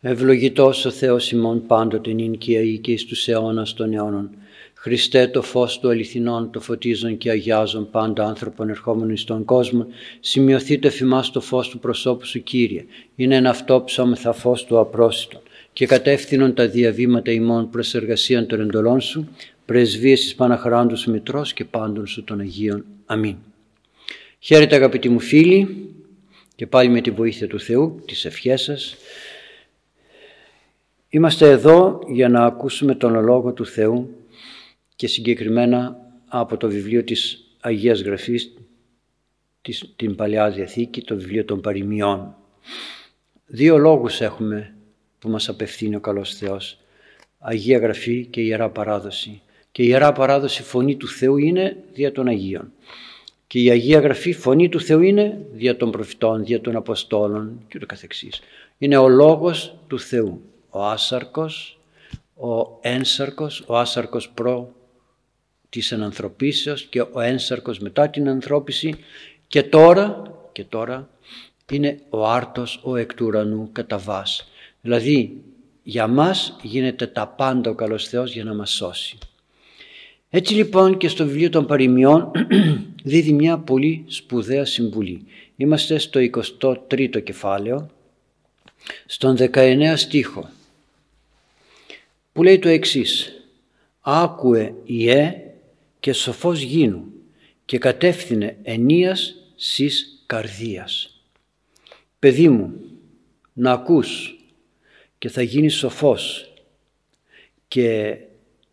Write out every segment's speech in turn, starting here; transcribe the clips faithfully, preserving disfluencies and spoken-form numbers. Ευλογητός ο Θεός ημών πάντοτε νυν και αεί και εις τους αιώνας των αιώνων. Χριστέ το φως του αληθινών, το φωτίζον και αγιάζον πάντα άνθρωπον ερχόμενον εις τον κόσμο, σημειωθεί το εφημάς το φως του προσώπου σου Κύριε, είναι εν αυτό ψώμεθα φως του απρόσιτον, και κατεύθυνον τα διαβήματα ημών προς εργασίαν των εντολών σου, πρεσβείες εις Παναχράντου σου Μητρός και πάντων σου των Αγίων. Αμήν. Χαίρετε αγαπητοί μου φίλοι, και πάλι με τη βοήθεια του Θεού, τις ευχές σας. Είμαστε εδώ για να ακούσουμε τον Λόγο του Θεού και συγκεκριμένα από το βιβλίο της Αγίας Γραφής, της, την Παλαιά Διαθήκη, το βιβλίο των Παροιμιών. Δύο λόγους έχουμε που μας απευθύνει ο καλός Θεός, Αγία Γραφή και Ιερά Παράδοση. Και η Ιερά Παράδοση φωνή του Θεού είναι δια των Αγίων. Και η Αγία Γραφή φωνή του Θεού είναι δια των προφητών, δια των Αποστόλων και το καθεξής. Είναι ο Λόγος του Θεού, ο άσαρκος, ο ένσαρκος, ο άσαρκος προ της ενανθρωπίσεως και ο ένσαρκος μετά την ανθρώπιση, και τώρα, και τώρα είναι ο άρτος, ο εκ του ουρανού κατά βάς. Δηλαδή για μας γίνεται τα πάντα ο καλός Θεός για να μας σώσει. Έτσι λοιπόν και στο βιβλίο των Παροιμιών δίδει μια πολύ σπουδαία συμβουλή. Είμαστε στο εικοστό τρίτο κεφάλαιο, στον δεκαεννέα στίχο, που λέει το εξής: «Άκουε Ιε και σοφός γίνου και κατεύθυνε ενίας σεις καρδίας». Παιδί μου, να ακούς και θα γίνεις σοφός, και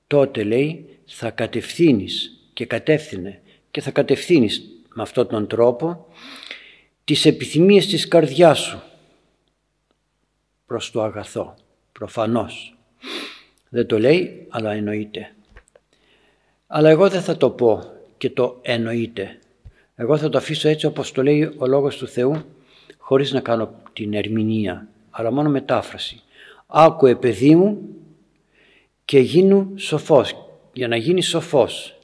τότε λέει θα κατευθύνεις και κατεύθυνε και θα κατευθύνεις με αυτόν τον τρόπο τις επιθυμίες της καρδιάς σου προς το αγαθό. Προφανώς δεν το λέει, αλλά εννοείται. Αλλά εγώ δεν θα το πω και το εννοείται. Εγώ θα το αφήσω έτσι όπως το λέει ο Λόγος του Θεού, χωρίς να κάνω την ερμηνεία, αλλά μόνο μετάφραση. Άκουε παιδί μου και γίνου σοφός, για να γίνεις σοφός,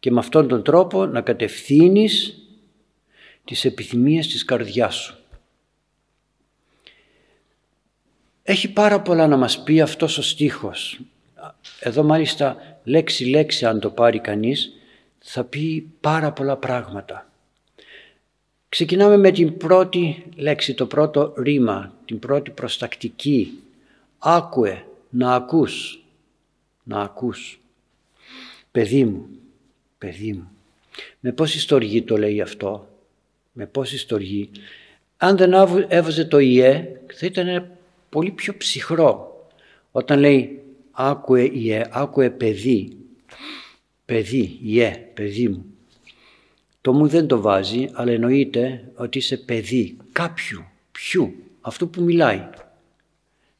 και με αυτόν τον τρόπο να κατευθύνεις τις επιθυμίες της καρδιάς σου. Έχει πάρα πολλά να μας πει αυτός ο στίχος. Εδώ μάλιστα λέξη-λέξη αν το πάρει κανείς θα πει πάρα πολλά πράγματα. Ξεκινάμε με την πρώτη λέξη, το πρώτο ρήμα, την πρώτη προστακτική. Άκουε, να ακούς, να ακούς. Παιδί μου, παιδί μου. Με πόση στοργή το λέει αυτό, με πόση στοργή. Αν δεν έβαζε το «ιε» θα ήταν πολύ πιο ψυχρό. Όταν λέει «άκουε Ιε», «άκουε παιδί», «παιδί», «ιε», «παιδί μου». Το «μου» δεν το βάζει, αλλά εννοείται ότι είσαι παιδί κάποιου, ποιου, αυτού που μιλάει.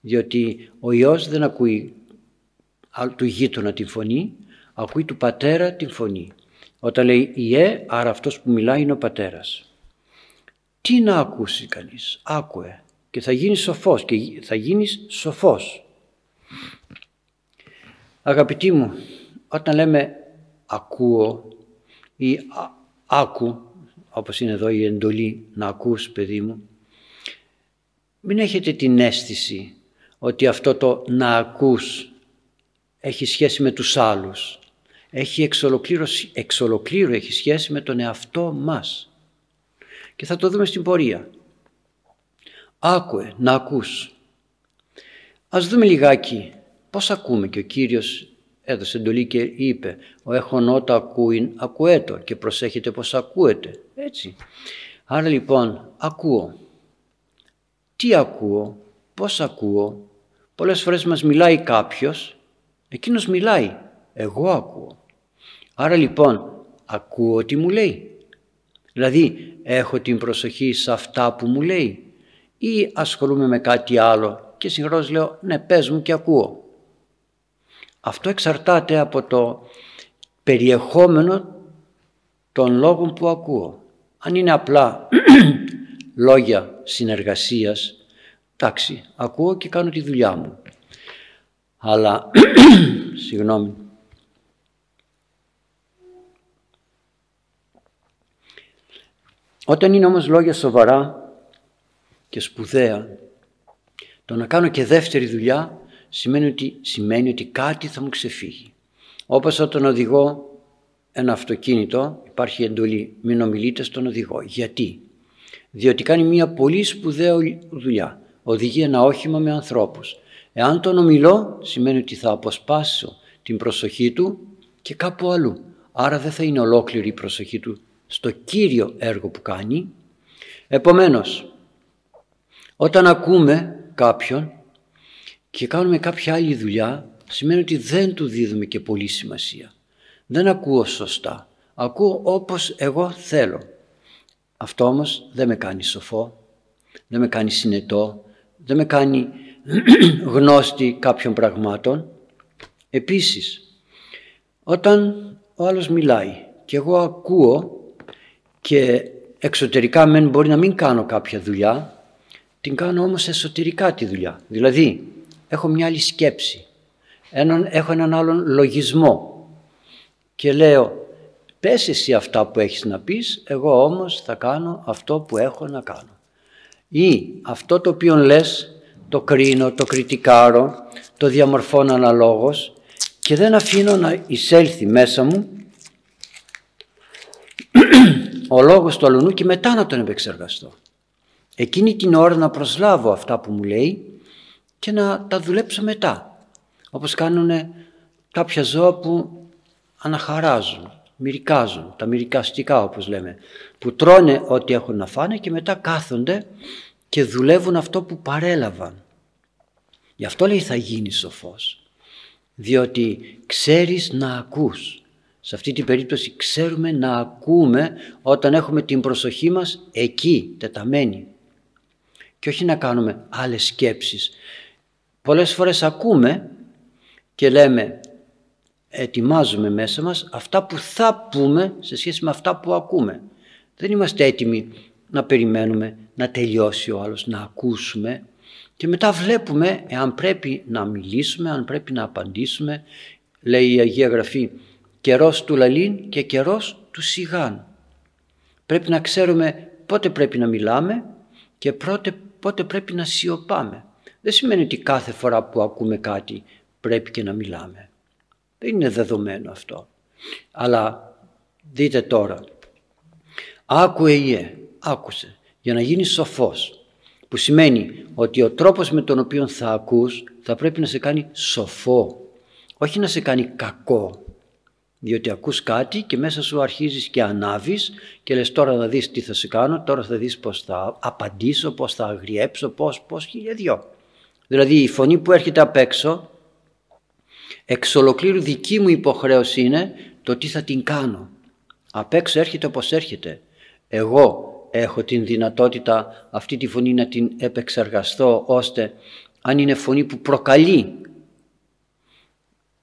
Διότι ο Υιός δεν ακούει του γείτονα τη φωνή, ακούει του πατέρα τη φωνή. Όταν λέει «ιε», άρα αυτός που μιλάει είναι ο πατέρας. Τι να ακούσει κανείς, άκουε. Και θα γίνεις σοφός, και θα γίνεις σοφός. Αγαπητοί μου, όταν λέμε ακούω ή άκου, όπως είναι εδώ η εντολή να ακούς παιδί μου, μην έχετε την αίσθηση ότι αυτό το να ακούς έχει σχέση με τους άλλους. Έχει εξ ολοκλήρου, εξ ολοκλήρου έχει σχέση με τον εαυτό μας. Και θα το δούμε στην πορεία. Άκουε, να ακούς. Ας δούμε λιγάκι πώς ακούμε, και ο Κύριος έδωσε εντολή και είπε «Ο έχων ότα ακούειν, ακουέτο και προσέχετε πώς ακούετε». Έτσι. Άρα λοιπόν ακούω. Τι ακούω, πώς ακούω. Πολλές φορές μας μιλάει κάποιος, εκείνος μιλάει, εγώ ακούω. Άρα λοιπόν ακούω τι μου λέει. Δηλαδή έχω την προσοχή σε αυτά που μου λέει, ή ασχολούμαι με κάτι άλλο και συγχρόνως λέω ναι πες μου και ακούω. Αυτό εξαρτάται από το περιεχόμενο των λόγων που ακούω. Αν είναι απλά λόγια συνεργασίας, εντάξει, ακούω και κάνω τη δουλειά μου. Αλλά, συγγνώμη, όταν είναι όμως λόγια σοβαρά και σπουδαία, Το να κάνω και δεύτερη δουλειά σημαίνει ότι, σημαίνει ότι κάτι θα μου ξεφύγει. Όπως όταν οδηγώ ένα αυτοκίνητο, υπάρχει εντολή μην ομιλείτε στον οδηγό. Γιατί? Διότι κάνει μια πολύ σπουδαία δουλειά. Οδηγεί ένα όχημα με ανθρώπους. Εάν τον ομιλώ, σημαίνει ότι θα αποσπάσω την προσοχή του και κάπου αλλού. Άρα δεν θα είναι ολόκληρη η προσοχή του στο κύριο έργο που κάνει. Επομένως, όταν ακούμε κάποιον και κάνουμε κάποια άλλη δουλειά, σημαίνει ότι δεν του δίδουμε και πολύ σημασία. Δεν ακούω σωστά. Ακούω όπως εγώ θέλω. Αυτό όμως δεν με κάνει σοφό, δεν με κάνει συνετό, δεν με κάνει γνώστη κάποιων πραγμάτων. Επίσης, όταν ο άλλος μιλάει και εγώ ακούω και εξωτερικά μεν μπορεί να μην κάνω κάποια δουλειά, την κάνω όμως εσωτερικά τη δουλειά. Δηλαδή, έχω μια άλλη σκέψη, έναν, έχω έναν άλλον λογισμό και λέω πες εσύ αυτά που έχεις να πεις, εγώ όμως θα κάνω αυτό που έχω να κάνω. Ή αυτό το οποίο λες το κρίνω, το κριτικάρω, το διαμορφώνω αναλόγως και δεν αφήνω να εισέλθει μέσα μου ο λόγος του αλουνού και μετά να τον επεξεργαστώ. Εκείνη την ώρα να προσλάβω αυτά που μου λέει και να τα δουλέψω μετά. Όπως κάνουν κάποια ζώα που αναχαράζουν, μυρικάζουν, τα μυρικαστικά όπως λέμε, που τρώνε ό,τι έχουν να φάνε και μετά κάθονται και δουλεύουν αυτό που παρέλαβαν. Γι' αυτό λέει θα γίνεις σοφός. Διότι ξέρεις να ακούς. Σε αυτή την περίπτωση ξέρουμε να ακούμε όταν έχουμε την προσοχή μας εκεί, τεταμένη. Και όχι να κάνουμε άλλες σκέψεις. Πολλές φορές ακούμε και λέμε, ετοιμάζουμε μέσα μας αυτά που θα πούμε σε σχέση με αυτά που ακούμε. Δεν είμαστε έτοιμοι να περιμένουμε να τελειώσει ο άλλος, να ακούσουμε και μετά βλέπουμε εάν πρέπει να μιλήσουμε, αν πρέπει να απαντήσουμε. Λέει η Αγία Γραφή, καιρός του λαλήν και καιρός του σιγάν. Πρέπει να ξέρουμε πότε πρέπει να μιλάμε και πότε, πότε πρέπει να σιωπάμε. Δεν σημαίνει ότι κάθε φορά που ακούμε κάτι πρέπει και να μιλάμε. Δεν είναι δεδομένο αυτό. Αλλά δείτε τώρα, άκουε Ιε, άκουσε, για να γίνεις σοφός, που σημαίνει ότι ο τρόπος με τον οποίο θα ακούς θα πρέπει να σε κάνει σοφό, όχι να σε κάνει κακό, διότι ακούς κάτι και μέσα σου αρχίζεις και ανάβεις και λες τώρα θα δεις τι θα σε κάνω, τώρα θα δεις πώς θα απαντήσω, πώς θα αγριέψω, πώς, πώς, χιλιαδιό. Δηλαδή η φωνή που έρχεται απ' έξω, εξ ολοκλήρου δική μου υποχρέωση είναι το τι θα την κάνω. Απ' έξω έρχεται όπως έρχεται. Εγώ έχω την δυνατότητα αυτή τη φωνή να την επεξεργαστώ, ώστε αν είναι φωνή που προκαλεί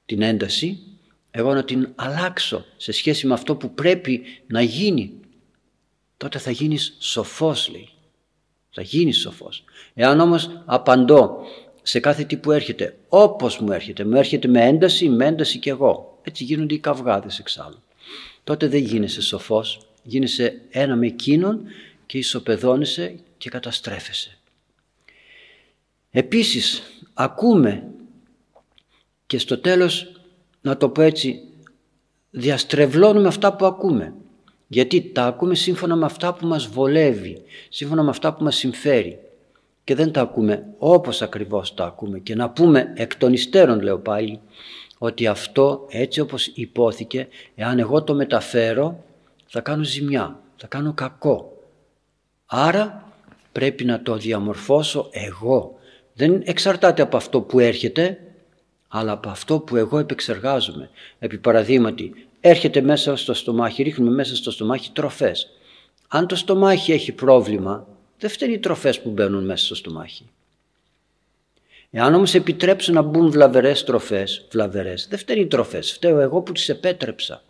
την ένταση, εγώ να την αλλάξω σε σχέση με αυτό που πρέπει να γίνει. Τότε θα γίνεις σοφός, λέει. Θα γίνεις σοφός. Εάν όμως απαντώ σε κάθε τι που έρχεται, όπως μου έρχεται, μου έρχεται με ένταση, με ένταση κι εγώ. Έτσι γίνονται οι καυγάδες εξάλλου. Τότε δεν γίνεσαι σοφός. Γίνεσαι ένα με εκείνον και ισοπεδώνεσαι και καταστρέφεσαι. Επίσης, ακούμε και στο τέλος, να το πω έτσι, διαστρεβλώνουμε αυτά που ακούμε. Γιατί τα ακούμε σύμφωνα με αυτά που μας βολεύει, σύμφωνα με αυτά που μας συμφέρει. Και δεν τα ακούμε όπως ακριβώς τα ακούμε. Και να πούμε εκ των υστέρων, λέω πάλι, ότι αυτό έτσι όπως υπόθηκε, εάν εγώ το μεταφέρω, θα κάνω ζημιά, θα κάνω κακό. Άρα πρέπει να το διαμορφώσω εγώ. Δεν εξαρτάται από αυτό που έρχεται, αλλά από αυτό που εγώ επεξεργάζομαι. Επί παραδείγματι, έρχεται μέσα στο στομάχι, ρίχνουμε μέσα στο στομάχι τροφές. Αν το στομάχι έχει πρόβλημα, δεν φταίνουν οι τροφές που μπαίνουν μέσα στο στομάχι. Εάν όμως επιτρέψω να μπουν βλαβερές τροφές, βλαβερές, δεν φταίνουν οι τροφές, φταίω εγώ που τις επέτρεψα.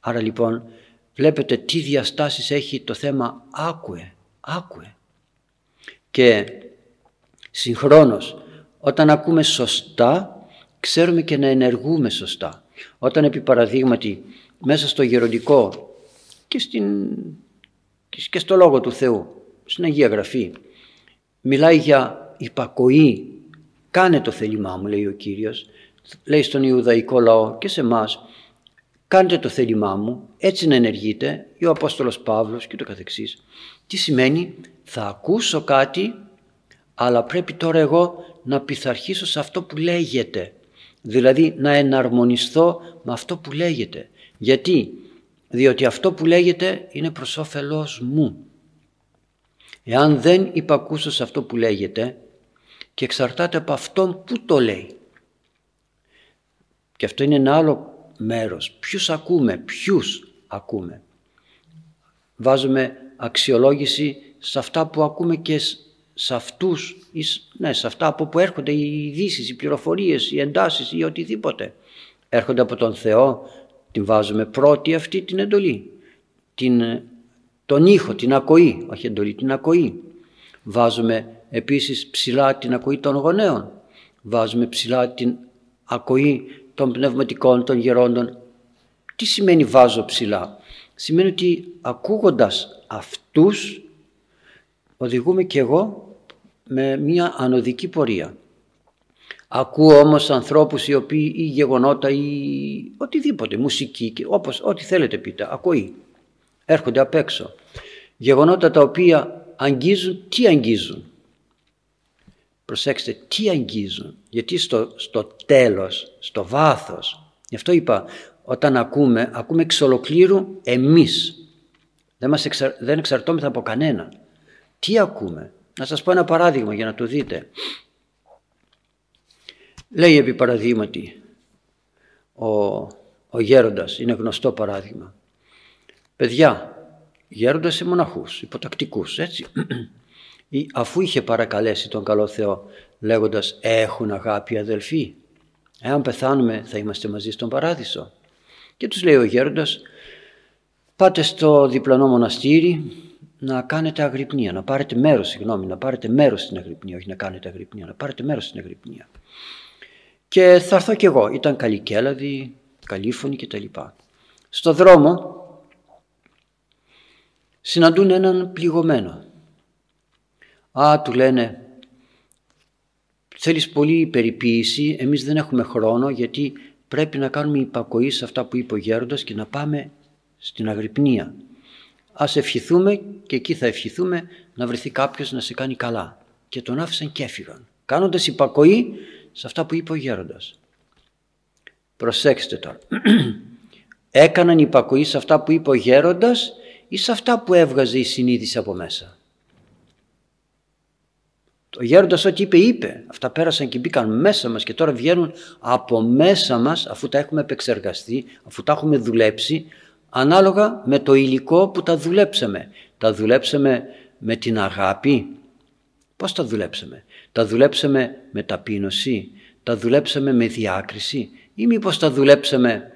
Άρα λοιπόν βλέπετε τι διαστάσεις έχει το θέμα άκουε, άκουε. Και συγχρόνως όταν ακούμε σωστά ξέρουμε και να ενεργούμε σωστά. Όταν επί παραδείγματι μέσα στο γεροντικό και, στην, και στο Λόγο του Θεού, στην Αγία Γραφή μιλάει για υπακοή. Κάνε το θέλημά μου, λέει ο Κύριος. Λέει στον Ιουδαϊκό λαό και σε εμάς, κάντε το θέλημά μου, έτσι να ενεργείτε, ο Απόστολος Παύλος και το καθεξής. Τι σημαίνει? Θα ακούσω κάτι, αλλά πρέπει τώρα εγώ να πειθαρχήσω σε αυτό που λέγεται. Δηλαδή να εναρμονιστώ με αυτό που λέγεται. Γιατί? Διότι αυτό που λέγεται είναι προς όφελός μου. Εάν δεν υπακούσω σε αυτό που λέγεται, και εξαρτάται από αυτόν που το λέει. Και αυτό είναι ένα άλλο μέρος. Ποιους ακούμε, ποιους ακούμε. Βάζουμε αξιολόγηση σε αυτά που ακούμε και σε αυτούς, ναι, σε αυτά από που έρχονται οι ειδήσεις, οι πληροφορίες, οι εντάσεις ή οτιδήποτε. Έρχονται από τον Θεό, την βάζουμε πρώτη αυτή την εντολή. Την, τον ήχο, την ακοή, όχι εντολή, την ακοή. Βάζουμε επίσης ψηλά την ακοή των γονέων. Βάζουμε ψηλά την ακοή των πνευματικών, των γερόντων. Τι σημαίνει βάζω ψηλά? Σημαίνει ότι ακούγοντας αυτούς οδηγούμε και εγώ με μια ανωδική πορεία. Ακούω όμως ανθρώπους οι οποίοι ή γεγονότα ή οτιδήποτε, μουσική, όπως ό,τι θέλετε πείτε, ακοή. Έρχονται απ' έξω. Γεγονότα τα οποία αγγίζουν, τι αγγίζουν. Προσέξτε, τι αγγίζουν, γιατί στο, στο τέλος, στο βάθος, γι' αυτό είπα, όταν ακούμε, ακούμε εξ ολοκλήρου εμείς. Δεν, μας εξαρ, δεν εξαρτώμεθα από κανένα. Τι ακούμε? Να σας πω ένα παράδειγμα για να το δείτε. Λέει επί παραδείγματι, ο, ο γέροντας, είναι γνωστό παράδειγμα. Παιδιά, γέροντας ή μοναχούς, υποτακτικούς, έτσι. Αφού είχε παρακαλέσει τον καλό Θεό λέγοντας έχουν αγάπη αδελφοί, εάν πεθάνουμε θα είμαστε μαζί στον παράδεισο. Και τους λέει ο γέροντας, πάτε στο διπλανό μοναστήρι να κάνετε αγρυπνία, να πάρετε μέρος, συγγνώμη, να πάρετε μέρος στην αγρυπνία, όχι να κάνετε αγρυπνία, να πάρετε μέρος στην αγρυπνία. Και θα έρθω κι εγώ, ήταν καλικέλαδοι, καλήφωνοι κτλ. Στο δρόμο συναντούν έναν πληγωμένο. Α, του λένε, θέλεις πολύ περιποίηση, εμείς δεν έχουμε χρόνο γιατί πρέπει να κάνουμε υπακοή σε αυτά που είπε ο γέροντας και να πάμε στην αγρυπνία. Ας ευχηθούμε και εκεί θα ευχηθούμε να βρεθεί κάποιος να σε κάνει καλά. Και τον άφησαν και έφυγαν, κάνοντας υπακοή σε αυτά που είπε ο γέροντας. Προσέξτε τώρα, έκαναν υπακοή σε αυτά που είπε ο γέροντας ή σε αυτά που έβγαζε η συνείδηση από μέσα? Ο γέροντας ό,τι είπε, είπε. Αυτά πέρασαν και μπήκαν μέσα μας και τώρα βγαίνουν από μέσα μας, αφού τα έχουμε επεξεργαστεί, αφού τα έχουμε δουλέψει, ανάλογα με το υλικό που τα δουλέψαμε. Τα δουλέψαμε με την αγάπη. Πώς τα δουλέψαμε? Τα δουλέψαμε με ταπείνωση, τα δουλέψαμε με διάκριση ή μήπως τα δουλέψαμε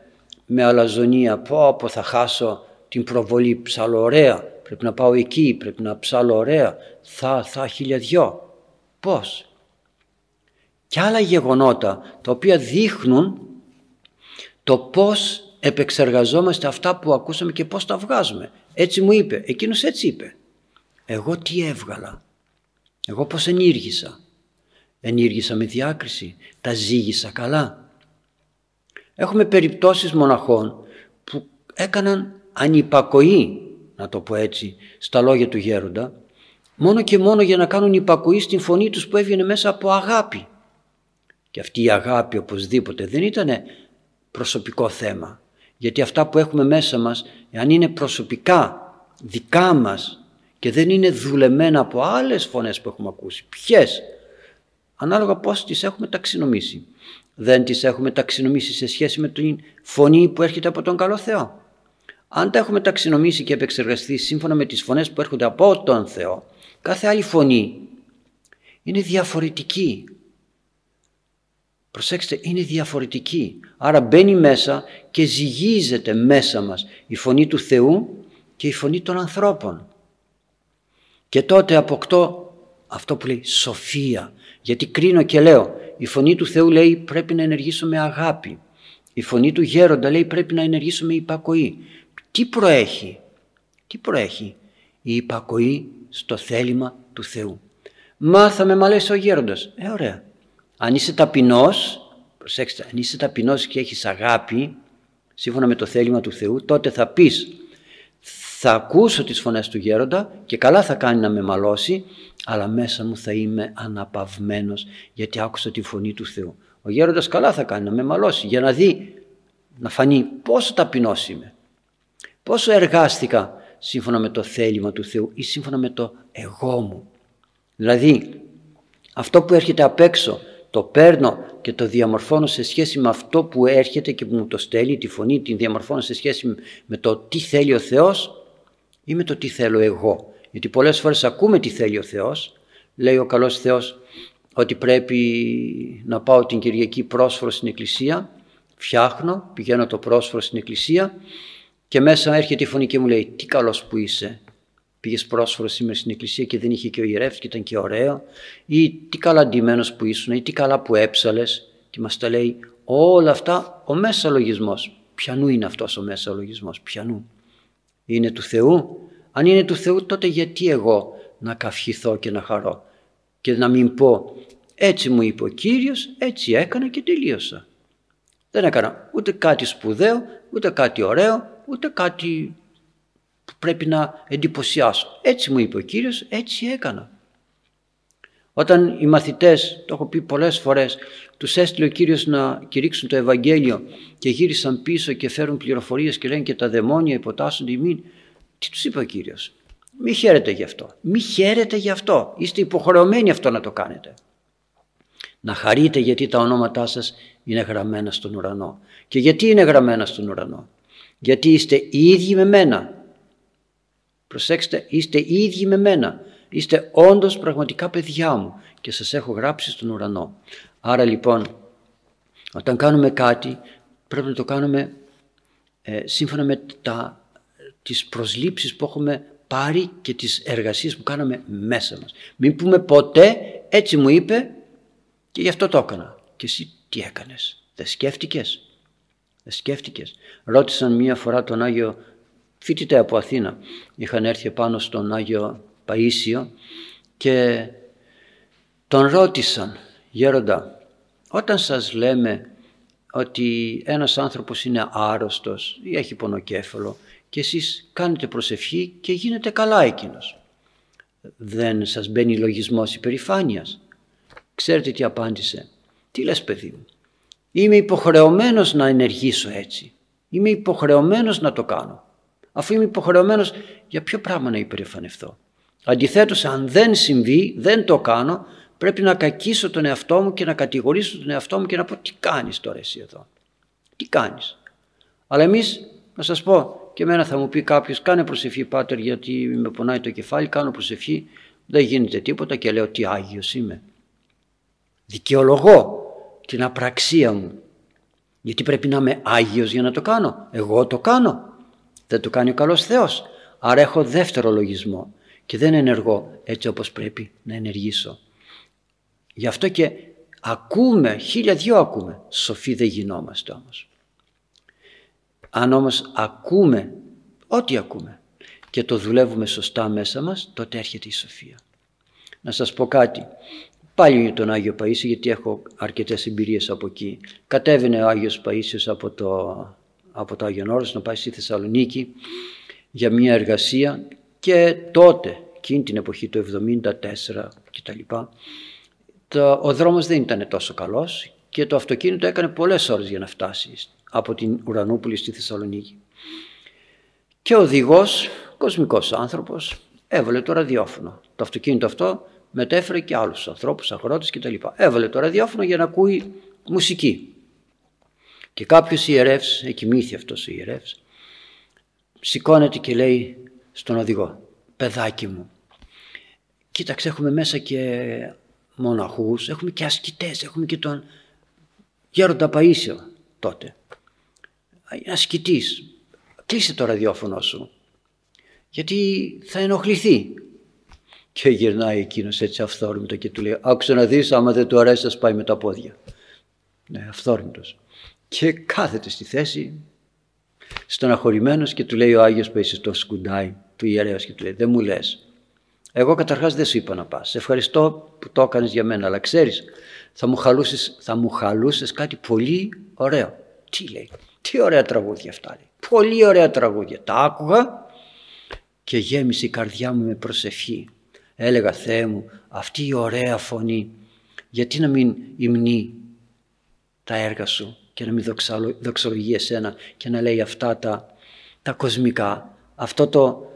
με αλαζονία? Πω, πω θα χάσω την προβολή, ψάλλω ωραία, πρέπει να πάω εκεί, πρέπει να ψάλλω ωραία, θα, θα χιλιαδιό. Πώς? Και άλλα γεγονότα τα οποία δείχνουν το πώς επεξεργαζόμαστε αυτά που ακούσαμε και πώς τα βγάζουμε. Έτσι μου είπε, εκείνος έτσι είπε. Εγώ τι έβγαλα? Εγώ πώς ενήργησα? Ενήργησα με διάκριση? Τα ζήγησα καλά? Έχουμε περιπτώσεις μοναχών που έκαναν ανυπακοή, να το πω έτσι, στα λόγια του γέροντα, μόνο και μόνο για να κάνουν υπακοή στην φωνή τους που έβγαινε μέσα από αγάπη. Και αυτή η αγάπη οπωσδήποτε δεν ήταν προσωπικό θέμα. Γιατί αυτά που έχουμε μέσα μας, αν είναι προσωπικά δικά μας και δεν είναι δουλεμένα από άλλες φωνές που έχουμε ακούσει, ποιες, ανάλογα πώς τις έχουμε ταξινομήσει. Δεν τις έχουμε ταξινομήσει σε σχέση με την φωνή που έρχεται από τον καλό Θεό. Αν τα έχουμε ταξινομήσει και επεξεργαστεί σύμφωνα με τις φωνές που έρχονται από τον Θεό, κάθε άλλη φωνή είναι διαφορετική. Προσέξτε, είναι διαφορετική. Άρα μπαίνει μέσα και ζυγίζεται μέσα μας η φωνή του Θεού και η φωνή των ανθρώπων. Και τότε αποκτώ αυτό που λέει σοφία. Γιατί κρίνω και λέω, η φωνή του Θεού λέει πρέπει να ενεργήσω με αγάπη. Η φωνή του γέροντα λέει πρέπει να ενεργήσω με υπακοή. Τι προέχει? Τι προέχει? Η υπακοή στο θέλημα του Θεού. μάθαμε μ' αρέσει ο γέροντας. Ε, ωραία. Αν είσαι ταπεινός, προσέξτε, αν είσαι ταπεινός και έχεις αγάπη, σύμφωνα με το θέλημα του Θεού, τότε θα πεις, θα ακούσω τις φωνές του γέροντα και καλά θα κάνει να με μαλώσει, αλλά μέσα μου θα είμαι αναπαυμένος, γιατί άκουσα τη φωνή του Θεού. Ο γέροντας καλά θα κάνει να με μαλώσει, για να δει, να φανεί πόσο ταπεινός είμαι, πόσο εργάστηκα σύμφωνα με το θέλημα του Θεού ή σύμφωνα με το εγώ μου. Δηλαδή, αυτό που έρχεται απ' έξω, το παίρνω και το διαμορφώνω σε σχέση με αυτό που έρχεται και που μου το στέλνει, τη φωνή, την διαμορφώνω σε σχέση με το τι θέλει ο Θεός ή με το τι θέλω εγώ. Γιατί πολλές φορές ακούμε τι θέλει ο Θεός, λέει ο καλός Θεός ότι πρέπει να πάω την Κυριακή πρόσφορο στην εκκλησία, φτιάχνω, πηγαίνω το πρόσφορο στην εκκλησία και μέσα έρχεται η φωνή και μου λέει τι καλός που είσαι. Πήγες πρόσφορο σήμερα στην εκκλησία και δεν είχε και ο ιερεύς και ήταν και ωραίο, ή τι καλά ντυμένος που ήσουν, ή τι καλά που έψαλες, και μας τα λέει όλα αυτά ο μέσα λογισμός. Ποιανού είναι αυτός ο μέσα λογισμός, ποιανού? Είναι του Θεού? Αν είναι του Θεού, τότε γιατί εγώ να καυχηθώ και να χαρώ και να μην πω έτσι μου είπε ο Κύριος, έτσι έκανα και τελείωσα. Δεν έκανα ούτε κάτι σπουδαίο, ούτε κάτι ωραίο, ούτε κάτι που πρέπει να εντυπωσιάσω. Έτσι μου είπε ο Κύριος, έτσι έκανα. Όταν οι μαθητές, το έχω πει πολλές φορές, τους έστειλε ο Κύριος να κηρύξουν το Ευαγγέλιο και γύρισαν πίσω και φέρουν πληροφορίες και λένε και τα δαιμόνια υποτάσσονται ημίν. Τι τους είπε ο Κύριος? Μη χαίρετε γι' αυτό. Μη χαίρετε γι' αυτό. Είστε υποχρεωμένοι αυτό να το κάνετε. Να χαρείτε γιατί τα ονόματά σας είναι γραμμένα στον ουρανό. Και γιατί είναι γραμμένα στον ουρανό? Γιατί είστε οι ίδιοι με μένα. Προσέξτε, είστε οι ίδιοι με μένα. Είστε όντως πραγματικά παιδιά μου και σας έχω γράψει στον ουρανό. Άρα λοιπόν, όταν κάνουμε κάτι, πρέπει να το κάνουμε ε, σύμφωνα με τα, τις προσλήψεις που έχουμε πάρει και τις εργασίες που κάναμε μέσα μας. Μην πούμε ποτέ, έτσι μου είπε και γι' αυτό το έκανα. Και εσύ τι έκανες? Δεν σκέφτηκες? Δεν σκέφτηκες? Ρώτησαν μία φορά τον Άγιο, φοιτητές από Αθήνα, είχαν έρθει πάνω στον Άγιο Παΐσιο και τον ρώτησαν, γέροντα, όταν σας λέμε ότι ένας άνθρωπος είναι άρρωστος ή έχει πονοκέφαλο και εσείς κάνετε προσευχή και γίνετε καλά εκείνος, δεν σας μπαίνει λογισμός υπερηφάνειας? Ξέρετε τι απάντησε? Τι λες παιδί μου? Είμαι υποχρεωμένος να ενεργήσω έτσι. Είμαι υποχρεωμένος να το κάνω. Αφού είμαι υποχρεωμένος, για ποιο πράγμα να υπερηφανευτώ? Αντιθέτως, αν δεν συμβεί, δεν το κάνω, πρέπει να κακίσω τον εαυτό μου και να κατηγορήσω τον εαυτό μου και να πω τι κάνεις τώρα εσύ εδώ, τι κάνεις? Αλλά εμείς, να σας πω, και εμένα θα μου πει κάποιος κάνε προσευχή πάτερ γιατί με πονάει το κεφάλι, κάνω προσευχή, δεν γίνεται τίποτα και λέω τι άγιος είμαι. Δικαιολογώ την απραξία μου. Γιατί πρέπει να είμαι άγιος για να το κάνω? Εγώ το κάνω. Δεν το κάνει ο καλός Θεός. Άρα έχω δεύτερο λογισμό και δεν ενεργώ έτσι όπως πρέπει να ενεργήσω. Γι' αυτό και ακούμε, χίλια δυο ακούμε. Σοφοί δεν γινόμαστε όμως. Αν όμως ακούμε, ό,τι ακούμε και το δουλεύουμε σωστά μέσα μας, τότε έρχεται η σοφία. Να σας πω κάτι. Πάλι τον Άγιο Παΐσιο, γιατί έχω αρκετές εμπειρίες από εκεί. Κατέβαινε ο Άγιος Παΐσιος από το... από το Άγιον Όρος να πάει στη Θεσσαλονίκη για μια εργασία και τότε, εκείνη την εποχή το εβδομήντα τέσσερα κτλ, το, ο δρόμος δεν ήταν τόσο καλός και το αυτοκίνητο έκανε πολλές ώρες για να φτάσει από την Ουρανούπολη στη Θεσσαλονίκη. Και ο οδηγός, κοσμικός άνθρωπος, έβαλε το ραδιόφωνο. Το αυτοκίνητο αυτό μετέφερε και άλλους ανθρώπους, αγρότες κτλ. Έβαλε το ραδιόφωνο για να ακούει μουσική. Και κάποιος ιερεύς, εκοιμήθη αυτός ο ιερεύς, σηκώνεται και λέει στον οδηγό, παιδάκι μου, κοίταξε έχουμε μέσα και μοναχούς, έχουμε και ασκητές, έχουμε και τον γέροντα Παΐσιο τότε. Είναι ασκητής, κλείσε το ραδιόφωνο σου, γιατί θα ενοχληθεί. Και γυρνάει εκείνος έτσι αυθόρμητο και του λέει, άκουσε να δεις, άμα δεν του αρέσει θα πάει με τα πόδια. Ναι, αυθόρμητος. Και κάθεται στη θέση, στεναχωρημένος, και του λέει ο Άγιος Παΐσιος, τον σκουντάει του ιερέως και του λέει, δεν μου λες, Εγώ καταρχάς δεν σου είπα να πας. Σε ευχαριστώ που το έκανες για μένα, αλλά ξέρεις, θα μου χαλούσες, θα μου χαλούσες κάτι πολύ ωραίο. Τι λέει, τι ωραία τραγούδια αυτά λέει. Πολύ ωραία τραγούδια. Τα άκουγα και γέμισε η καρδιά μου με προσευχή. Έλεγα, Θεέ μου, αυτή η ωραία φωνή, γιατί να μην υμνεί τα έργα σου και να μην δοξολογεί εσένα και να λέει αυτά τα, τα κοσμικά, αυτό το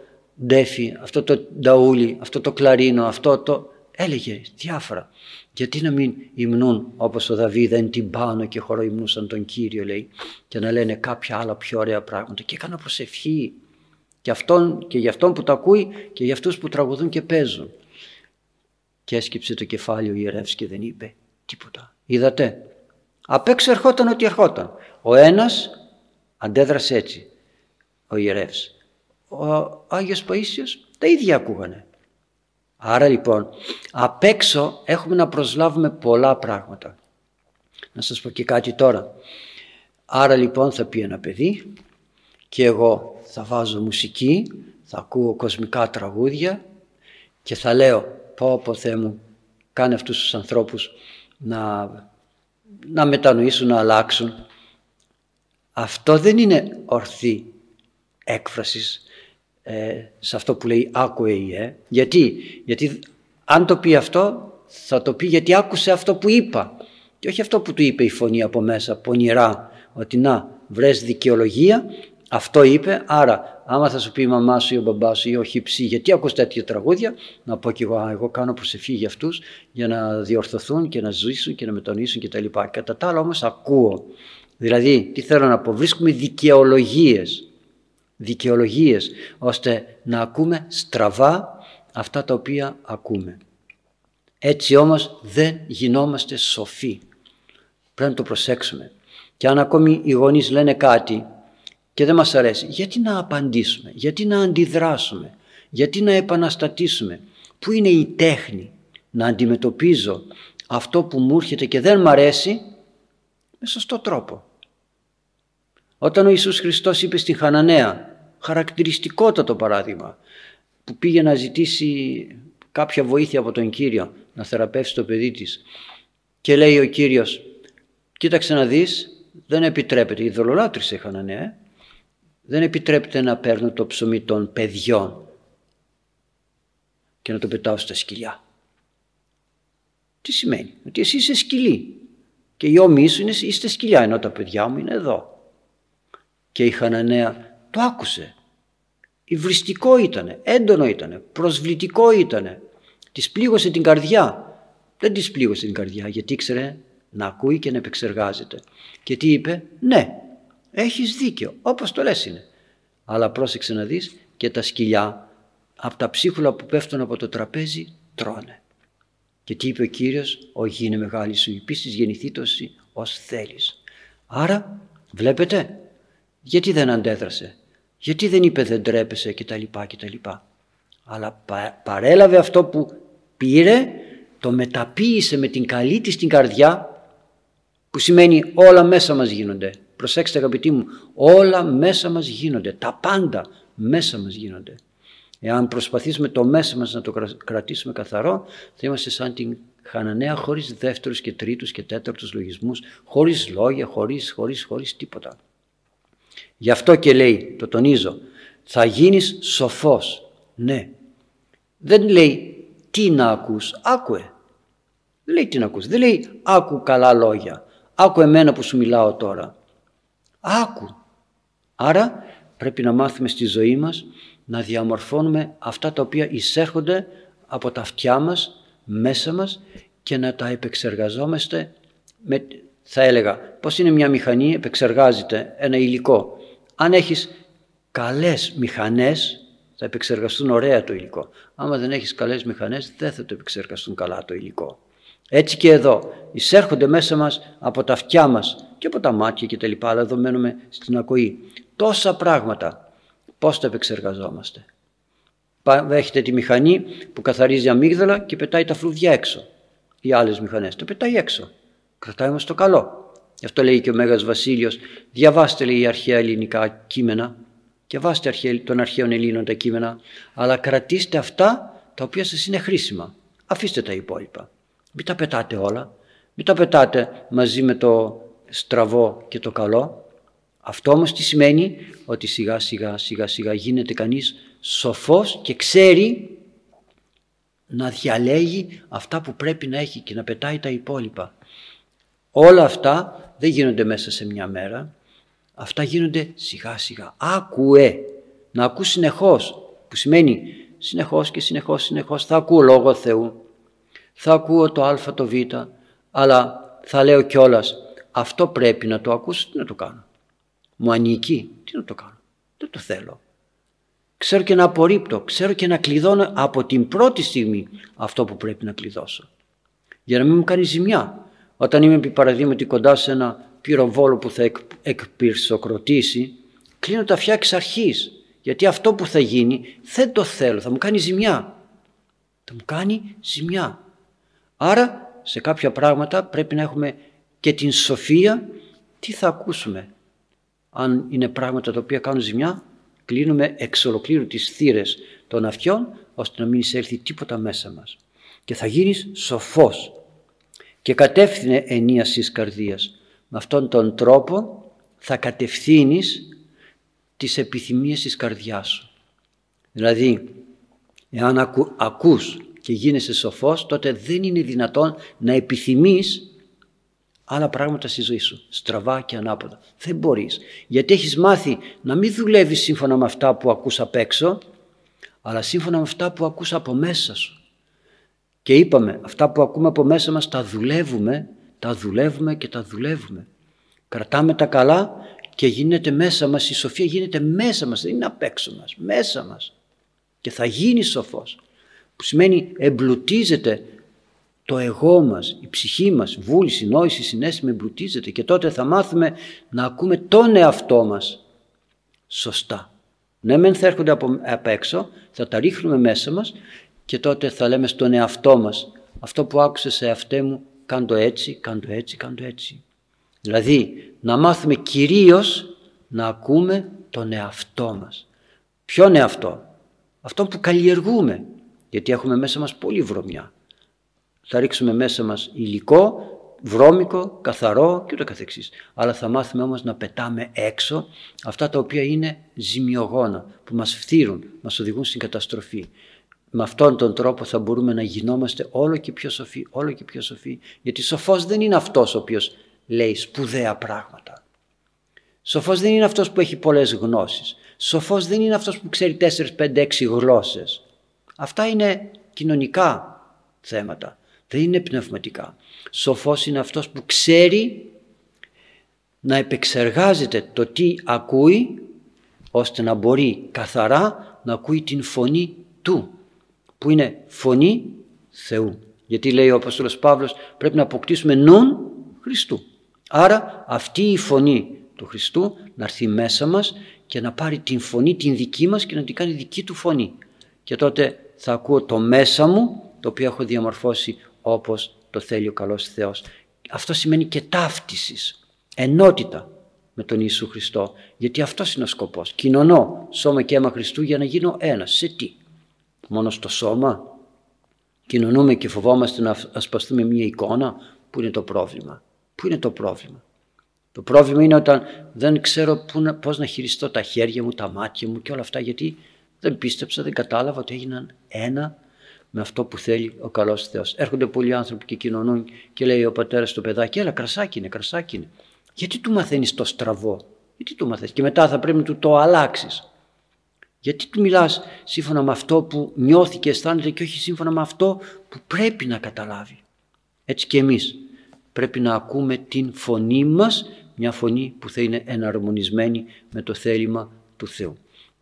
ντέφι, αυτό το νταούλι, αυτό το κλαρίνο, αυτό το... Έλεγε διάφορα. Γιατί να μην υμνούν όπως ο Δαβίδ, εν την πάνω και χοροϊμνούσαν τον Κύριο, λέει, και να λένε κάποια άλλα πιο ωραία πράγματα. Και έκανα προσευχή και, αυτόν, και για αυτόν που τα ακούει και για αυτούς που τραγουδούν και παίζουν. Και έσκυψε το κεφάλι ο ιερεύς και δεν είπε τίποτα. Είδατε. Απ' έξω ερχόταν ό,τι ερχόταν. Ο ένας αντέδρασε έτσι, ο ιερεύς. Ο Άγιος Παΐσιος τα ίδια ακούγανε. Άρα λοιπόν, απ' έξω έχουμε να προσλάβουμε πολλά πράγματα. Να σας πω και κάτι τώρα. Άρα λοιπόν θα πει ένα παιδί και εγώ θα βάζω μουσική, θα ακούω κοσμικά τραγούδια και θα λέω, πω πω Θεέ μου, κάνε αυτούς τους ανθρώπους να, να μετανοήσουν, να αλλάξουν. Αυτό δεν είναι ορθή έκφρασης. Ε, σε αυτό που λέει άκουε ιε. Γιατί? Γιατί αν το πει αυτό θα το πει γιατί άκουσε αυτό που είπα και όχι αυτό που του είπε η φωνή από μέσα πονηρά, ότι να βρες δικαιολογία, αυτό είπε. Άρα άμα θα σου πει η μαμά σου ή ο μπαμπάς σου ή ο χυψή γιατί ακούς τέτοια τραγούδια, να πω κι εγώ, α, εγώ κάνω προσευχή για αυτούς για να διορθωθούν και να ζήσουν και να μετανοήσουν κτλ. Κατά τα άλλα όμως ακούω. Δηλαδή τι θέλω να πω, βρίσκουμε δικαιολογίες δικαιολογίες, ώστε να ακούμε στραβά αυτά τα οποία ακούμε. Έτσι όμως δεν γινόμαστε σοφοί. Πρέπει να το προσέξουμε. Και αν ακόμη οι γονείς λένε κάτι και δεν μας αρέσει, γιατί να απαντήσουμε, γιατί να αντιδράσουμε, γιατί να επαναστατήσουμε. Πού είναι η τέχνη να αντιμετωπίζω αυτό που μου έρχεται και δεν μ' αρέσει με σωστό τρόπο. Όταν ο Ιησούς Χριστός είπε στην Χαναναία, χαρακτηριστικότατο παράδειγμα, που πήγε να ζητήσει κάποια βοήθεια από τον Κύριο, να θεραπεύσει το παιδί της, και λέει ο Κύριος, κοίταξε να δεις, δεν επιτρέπεται, ειδωλολάτρησε η Χαναναία, δεν επιτρέπεται να παίρνω το ψωμί των παιδιών και να το πετάω στα σκυλιά. Τι σημαίνει, ότι εσύ είσαι σκυλί και οι όμοιοι σου είστε σκυλιά, ενώ τα παιδιά μου είναι εδώ. Και η Χαναναία το άκουσε. Υβριστικό ήτανε, έντονο ήτανε, προσβλητικό ήτανε. Της πλήγωσε την καρδιά. Δεν της πλήγωσε την καρδιά, γιατί ήξερε να ακούει και να επεξεργάζεται. Και τι είπε, ναι, έχεις δίκιο, όπως το λες είναι. Αλλά πρόσεξε να δεις, και τα σκυλιά από τα ψίχουλα που πέφτουν από το τραπέζι τρώνε. Και τι είπε ο Κύριος, ο γίνε μεγάλη σου, επίσης γεννηθήτωση ως θέλεις. Άρα βλέπετε, γιατί δεν αντέδρασε, γιατί δεν είπε δεν τρέπεσε κτλ. κτλ. Αλλά πα, παρέλαβε αυτό που πήρε, το μεταποίησε με την καλή της την καρδιά, που σημαίνει όλα μέσα μας γίνονται. Προσέξτε αγαπητοί μου, όλα μέσα μας γίνονται, τα πάντα μέσα μας γίνονται. Εάν προσπαθήσουμε το μέσα μας να το κρατήσουμε καθαρό, θα είμαστε σαν την Χαναναία, χωρίς δεύτερους και τρίτους και τέταρτους λογισμούς, χωρίς λόγια, χωρίς, χωρίς, χωρίς τίποτα. Γι' αυτό και λέει, το τονίζω, θα γίνεις σοφός. Ναι. Δεν λέει τι να ακούς, άκουε. Δεν λέει τι να ακούς, δεν λέει άκου καλά λόγια. Άκου εμένα που σου μιλάω τώρα. Άκου. Άρα πρέπει να μάθουμε στη ζωή μας να διαμορφώνουμε αυτά τα οποία εισέρχονται από τα αυτιά μας, μέσα μας και να τα επεξεργαζόμαστε με... Θα έλεγα πως είναι μια μηχανή, επεξεργάζεται ένα υλικό. Αν έχεις καλές μηχανές θα επεξεργαστούν ωραία το υλικό. Άμα δεν έχεις καλές μηχανές δεν θα το επεξεργαστούν καλά το υλικό. Έτσι και εδώ εισέρχονται μέσα μας από τα αυτιά μας και από τα μάτια και τα λοιπά, αλλά εδώ μένουμε στην ακοή. Τόσα πράγματα, πώς τα επεξεργαζόμαστε. Έχετε τη μηχανή που καθαρίζει αμύγδαλα και πετάει τα φλούδια έξω. Οι άλλες μηχανές το πετάει έξω. Κρατάει μας το καλό. Γι' αυτό λέει και ο Μέγας Βασίλειος, διαβάστε λέει αρχαία ελληνικά κείμενα και βάστε τον αρχαίων Ελλήνων τα κείμενα, αλλά κρατήστε αυτά τα οποία σας είναι χρήσιμα. Αφήστε τα υπόλοιπα. Μην τα πετάτε όλα. Μην τα πετάτε μαζί με το στραβό και το καλό. Αυτό όμως τι σημαίνει? Ότι σιγά σιγά σιγά σιγά γίνεται κανείς σοφός και ξέρει να διαλέγει αυτά που πρέπει να έχει και να πετάει τα υπόλοιπα. Όλα αυτά δεν γίνονται μέσα σε μια μέρα. Αυτά γίνονται σιγά σιγά. Άκουε. Να ακούς συνεχώς. Που σημαίνει συνεχώς και συνεχώς συνεχώς. Θα ακούω λόγο Θεού. Θα ακούω το α, το β. Αλλά θα λέω κιόλας, αυτό πρέπει να το ακούσω. Τι να το κάνω? Μου ανήκει. Τι να το κάνω? Δεν το θέλω. Ξέρω και να απορρίπτω. Ξέρω και να κλειδώνω από την πρώτη στιγμή αυτό που πρέπει να κλειδώσω. Για να μην μου κάνει ζημιά. Όταν είμαι επί παραδείγματι κοντά σε ένα πυροβόλο που θα εκ, εκπυρσοκροτήσει, κλείνω τα αυτιά εξ αρχής. Γιατί αυτό που θα γίνει δεν το θέλω, θα μου κάνει ζημιά. Θα μου κάνει ζημιά. Άρα σε κάποια πράγματα πρέπει να έχουμε και την σοφία. Τι θα ακούσουμε? Αν είναι πράγματα τα οποία κάνουν ζημιά, κλείνουμε εξ ολοκλήρου τις θύρες των αυτιών, ώστε να μην εισέλθει τίποτα μέσα μας. Και θα γίνεις σοφός. Και κατεύθυνε ενίασης καρδίας. Με αυτόν τον τρόπο θα κατευθύνεις τις επιθυμίες της καρδιάς σου. Δηλαδή, εάν ακου, ακούς και γίνεσαι σοφός, τότε δεν είναι δυνατόν να επιθυμείς άλλα πράγματα στη ζωή σου, στραβά και ανάποδα. Δεν μπορείς, γιατί έχεις μάθει να μην δουλεύεις σύμφωνα με αυτά που ακούς απ' έξω, αλλά σύμφωνα με αυτά που ακούς από μέσα σου. Και είπαμε, αυτά που ακούμε από μέσα μας τα δουλεύουμε, τα δουλεύουμε και τα δουλεύουμε. Κρατάμε τα καλά και γίνεται μέσα μας, η σοφία γίνεται μέσα μας, δεν είναι απ' έξω μας, μέσα μας. Και θα γίνει σοφός, που σημαίνει εμπλουτίζεται το εγώ μας, η ψυχή μας, βούληση, νόηση, συναίσθημα εμπλουτίζεται και τότε θα μάθουμε να ακούμε τον εαυτό μας σωστά. Ναι, μεν θα έρχονται από, απ' έξω, θα τα ρίχνουμε μέσα μας. Και τότε θα λέμε στον εαυτό μας, αυτό που άκουσες εαυτέ μου, κάντο έτσι, κάντο έτσι, κάντο έτσι. Δηλαδή να μάθουμε κυρίως να ακούμε τον εαυτό μας. Ποιον εαυτό? Αυτό που καλλιεργούμε, γιατί έχουμε μέσα μας πολύ βρωμιά. Θα ρίξουμε μέσα μας υλικό, βρώμικο, καθαρό και ούτω καθεξής. Αλλά θα μάθουμε όμως να πετάμε έξω αυτά τα οποία είναι ζημιογόνα, που μας φθείρουν, μας οδηγούν στην καταστροφή. Με αυτόν τον τρόπο θα μπορούμε να γινόμαστε όλο και πιο σοφοί, όλο και πιο σοφοί. Γιατί σοφός δεν είναι αυτός ο οποίος λέει σπουδαία πράγματα. Σοφός δεν είναι αυτός που έχει πολλές γνώσεις. Σοφός δεν είναι αυτός που ξέρει τέσσερις, πέντε, έξι γλώσσες. Αυτά είναι κοινωνικά θέματα. Δεν είναι πνευματικά. Σοφός είναι αυτός που ξέρει να επεξεργάζεται το τι ακούει, ώστε να μπορεί καθαρά να ακούει την φωνή του, που είναι φωνή Θεού. Γιατί λέει ο Απόστολος Παύλος, πρέπει να αποκτήσουμε νουν Χριστού. Άρα αυτή η φωνή του Χριστού να έρθει μέσα μας και να πάρει την φωνή την δική μας και να την κάνει δική του φωνή. Και τότε θα ακούω το μέσα μου, το οποίο έχω διαμορφώσει όπως το θέλει ο καλός Θεός. Αυτό σημαίνει και ταύτισης, ενότητα με τον Ιησού Χριστό. Γιατί αυτός είναι ο σκοπός. Κοινωνώ σώμα και αίμα Χριστού για να γίνω ένας. Σε τι? Μόνο στο σώμα? Κοινωνούμε και φοβόμαστε να ασπαστούμε μία εικόνα. Πού είναι το πρόβλημα? Πού είναι το πρόβλημα? Το πρόβλημα είναι όταν δεν ξέρω πού να, πώς να χειριστώ τα χέρια μου, τα μάτια μου και όλα αυτά, γιατί δεν πίστεψα, δεν κατάλαβα ότι έγιναν ένα με αυτό που θέλει ο καλός Θεός. Έρχονται πολλοί άνθρωποι και κοινωνούν και λέει ο πατέρας στο παιδάκι, έλα κρασάκι είναι, κρασάκι είναι. Γιατί του μαθαίνεις το στραβό? Γιατί του μαθαίνεις? Και μετά θα πρέπει να του το αλλάξεις. Γιατί του μιλάς σύμφωνα με αυτό που νιώθει και αισθάνεται και όχι σύμφωνα με αυτό που πρέπει να καταλάβει. Έτσι και εμείς πρέπει να ακούμε την φωνή μας, μια φωνή που θα είναι εναρμονισμένη με το θέλημα του Θεού.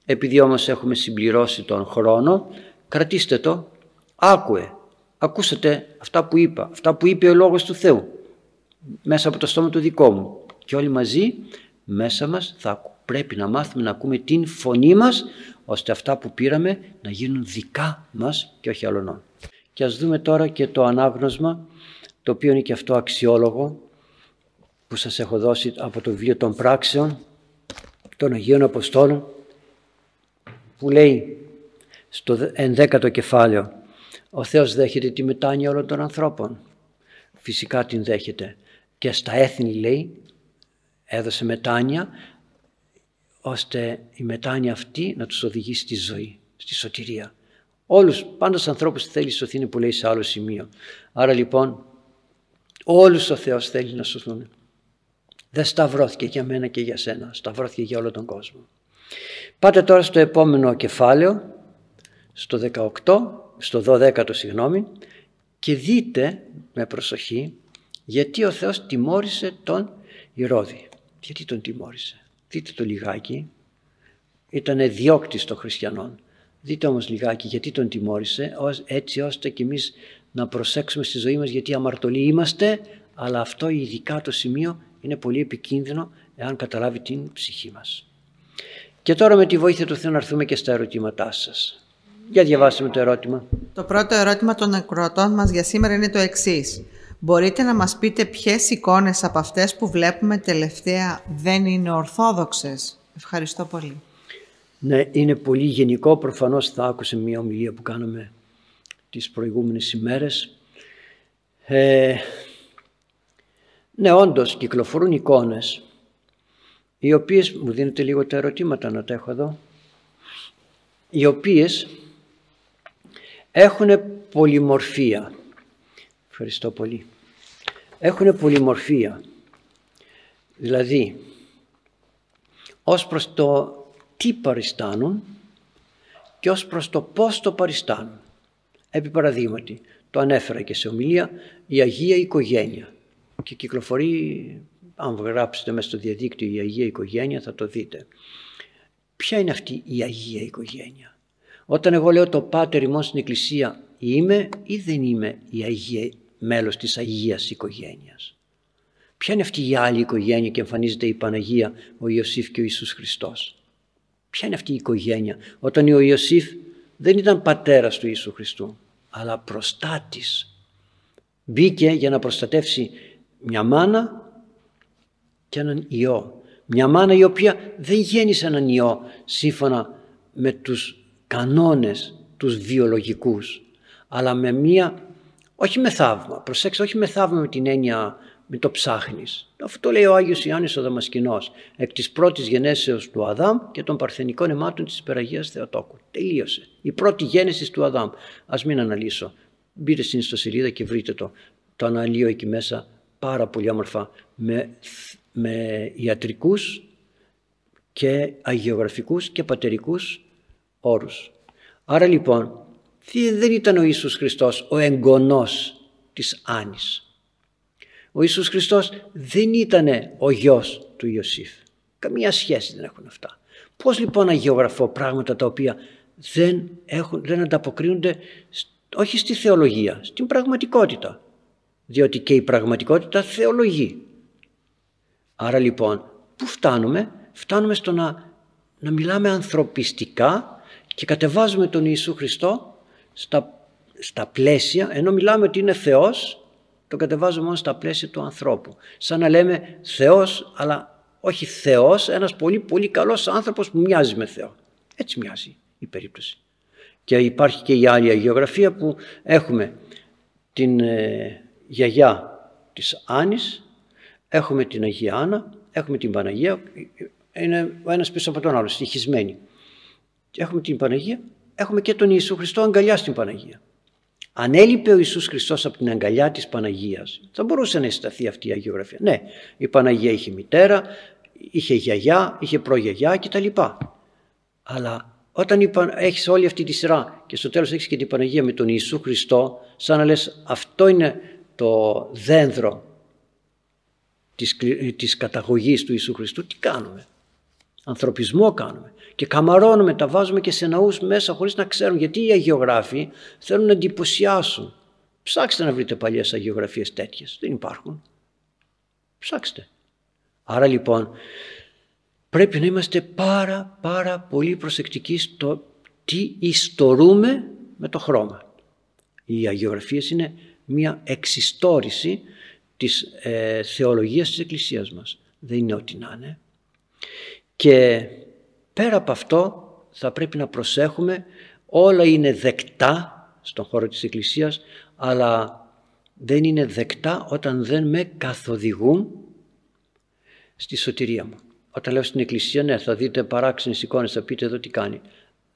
Επειδή όμως έχουμε συμπληρώσει τον χρόνο, κρατήστε το, άκουε, ακούσατε αυτά που είπα, αυτά που είπε ο Λόγος του Θεού, μέσα από το στόμα του δικό μου και όλοι μαζί μέσα μας θα ακούμε. Πρέπει να μάθουμε να ακούμε την φωνή μας, ώστε αυτά που πήραμε να γίνουν δικά μας και όχι αλλωνών. Και ας δούμε τώρα και το ανάγνωσμα, το οποίο είναι και αυτό αξιόλογο, που σας έχω δώσει από το βιβλίο των πράξεων των Αγίων Αποστόλων, που λέει στο ενδέκατο κεφάλαιο Ο Θεός δέχεται τη μετάνοια όλων των ανθρώπων. Φυσικά την δέχεται. Και στα έθνη, λέει, έδωσε μετάνοια, ώστε η μετάνοια αυτή να τους οδηγήσει στη ζωή, στη σωτηρία. Όλους, πάντα στους ανθρώπους θέλει σωθεί, είναι που λέει σε άλλο σημείο. Άρα λοιπόν, όλους ο Θεός θέλει να σωθούν. Δεν σταυρώθηκε για μένα και για σένα, σταυρώθηκε για όλο τον κόσμο. Πάτε τώρα στο επόμενο κεφάλαιο, στο δεκαοκτώ, στο δώδεκα, συγγνώμη, και δείτε με προσοχή γιατί ο Θεός τιμώρησε τον Ηρώδη. Γιατί τον τιμώρησε. Δείτε το λιγάκι. Ήτανε διώκτης των χριστιανών. Δείτε όμως λιγάκι γιατί τον τιμώρησε, έτσι ώστε και εμείς να προσέξουμε στη ζωή μας, γιατί αμαρτωλοί είμαστε, αλλά αυτό ειδικά το σημείο είναι πολύ επικίνδυνο εάν καταλάβει την ψυχή μας. Και τώρα με τη βοήθεια του Θεού να έρθουμε και στα ερωτήματά σας. Για διαβάσουμε το ερώτημα. Το πρώτο ερώτημα των ακροατών μας για σήμερα είναι το εξής. Μπορείτε να μας πείτε ποιες εικόνες από αυτές που βλέπουμε τελευταία δεν είναι ορθόδοξες? Ευχαριστώ πολύ. Ναι, είναι πολύ γενικό. Προφανώς θα άκουσε μια ομιλία που κάναμε τις προηγούμενες ημέρες. Ε, ναι, όντως κυκλοφορούν εικόνες, οι οποίες, μου δίνετε λίγο τα ερωτήματα να τα έχω εδώ, οι οποίες έχουν πολυμορφία. Ευχαριστώ πολύ. Έχουν πολυμορφία. Δηλαδή, ως προς το τι παριστάνουν και ως προς το πώς το παριστάνουν. Επί παραδείγματι, το ανέφερα και σε ομιλία, η Αγία Οικογένεια. Και κυκλοφορεί, αν γράψετε μέσα στο διαδίκτυο η Αγία Οικογένεια, θα το δείτε. Ποια είναι αυτή η Αγία Οικογένεια? Όταν εγώ λέω το Πάτερ ημών στην Εκκλησία, είμαι ή δεν είμαι η Αγία, μέλος της Αγίας Οικογένειας? Ποια είναι αυτή η άλλη οικογένεια και εμφανίζεται η Παναγία, ο Ιωσήφ και ο Ιησούς Χριστός? Ποια είναι αυτή η οικογένεια όταν ο Ιωσήφ δεν ήταν πατέρας του Ιησού Χριστού, αλλά προστάτης? Μπήκε για να προστατεύσει μια μάνα και έναν ιό. Μια μάνα η οποία δεν γέννησε έναν ιό σύμφωνα με τους κανόνες τους βιολογικούς, αλλά με μία, όχι με θαύμα, προσέξτε, όχι με θαύμα με την έννοια με το ψάχνεις. Αυτό λέει ο Άγιος Ιωάννης ο Δαμασκηνός, εκ της πρώτης γενέσεως του Αδάμ και των παρθενικών αιμάτων της υπεραγίας Θεοτόκου. Τελείωσε. Η πρώτη γέννηση του Αδάμ. Ας μην αναλύσω. Μπείτε στην ιστοσελίδα και βρείτε το. Το αναλύω εκεί μέσα πάρα πολύ όμορφα με, με ιατρικούς και αγιογραφικούς και πατερικούς όρους. Άρα λοιπόν, δεν ήταν ο Ιησούς Χριστός ο εγγονός της Άνης. Ο Ιησούς Χριστός δεν ήταν ο γιος του Ιωσήφ. Καμία σχέση δεν έχουν αυτά. Πώς λοιπόν να αγιογραφώ πράγματα τα οποία δεν, έχουν, δεν ανταποκρίνονται όχι στη θεολογία, στην πραγματικότητα. Διότι και η πραγματικότητα θεολογεί. Άρα λοιπόν, πού φτάνουμε? Φτάνουμε στο να, να μιλάμε ανθρωπιστικά και κατεβάζουμε τον Ιησού Χριστό στα, στα πλαίσια, ενώ μιλάμε ότι είναι Θεός, το κατεβάζουμε μόνο στα πλαίσια του ανθρώπου. Σαν να λέμε Θεός, αλλά όχι Θεός, ένας πολύ πολύ καλός άνθρωπος που μοιάζει με Θεό. Έτσι μοιάζει η περίπτωση. Και υπάρχει και η άλλη αγιογραφία που έχουμε την ε, γιαγιά της Άνης, έχουμε την Αγία Άννα, έχουμε την Παναγία, είναι ο ένας πίσω από τον άλλο, στοιχισμένοι. Έχουμε την Παναγία, έχουμε και τον Ιησού Χριστό αγκαλιά στην Παναγία. Αν έλειπε ο Ιησούς Χριστός από την αγκαλιά της Παναγίας, θα μπορούσε να συσταθεί αυτή η αγιογραφία. Ναι, η Παναγία είχε μητέρα, είχε γιαγιά, είχε προγιαγιά κτλ. Αλλά όταν έχεις όλη αυτή τη σειρά και στο τέλος έχεις και την Παναγία με τον Ιησού Χριστό, σαν να λες αυτό είναι το δένδρο της, της καταγωγής του Ιησού Χριστού, τι κάνουμε? Ανθρωπισμό κάνουμε και καμαρώνουμε, τα βάζουμε και σε ναούς μέσα χωρίς να ξέρουν, γιατί οι αγιογράφοι θέλουν να εντυπωσιάσουν. Ψάξτε να βρείτε παλιές αγιογραφίες τέτοιες, δεν υπάρχουν. Ψάξτε. Άρα λοιπόν πρέπει να είμαστε πάρα πάρα πολύ προσεκτικοί στο τι ιστορούμε με το χρώμα. Οι αγιογραφίες είναι μια εξιστόρηση της ε, θεολογίας της Εκκλησίας μας. Δεν είναι ό,τι να είναι. Και πέρα από αυτό θα πρέπει να προσέχουμε, όλα είναι δεκτά στον χώρο της Εκκλησίας, αλλά δεν είναι δεκτά όταν δεν με καθοδηγούν στη σωτηρία μου. Όταν λέω στην Εκκλησία, ναι, θα δείτε παράξενες εικόνες, θα πείτε εδώ τι κάνει.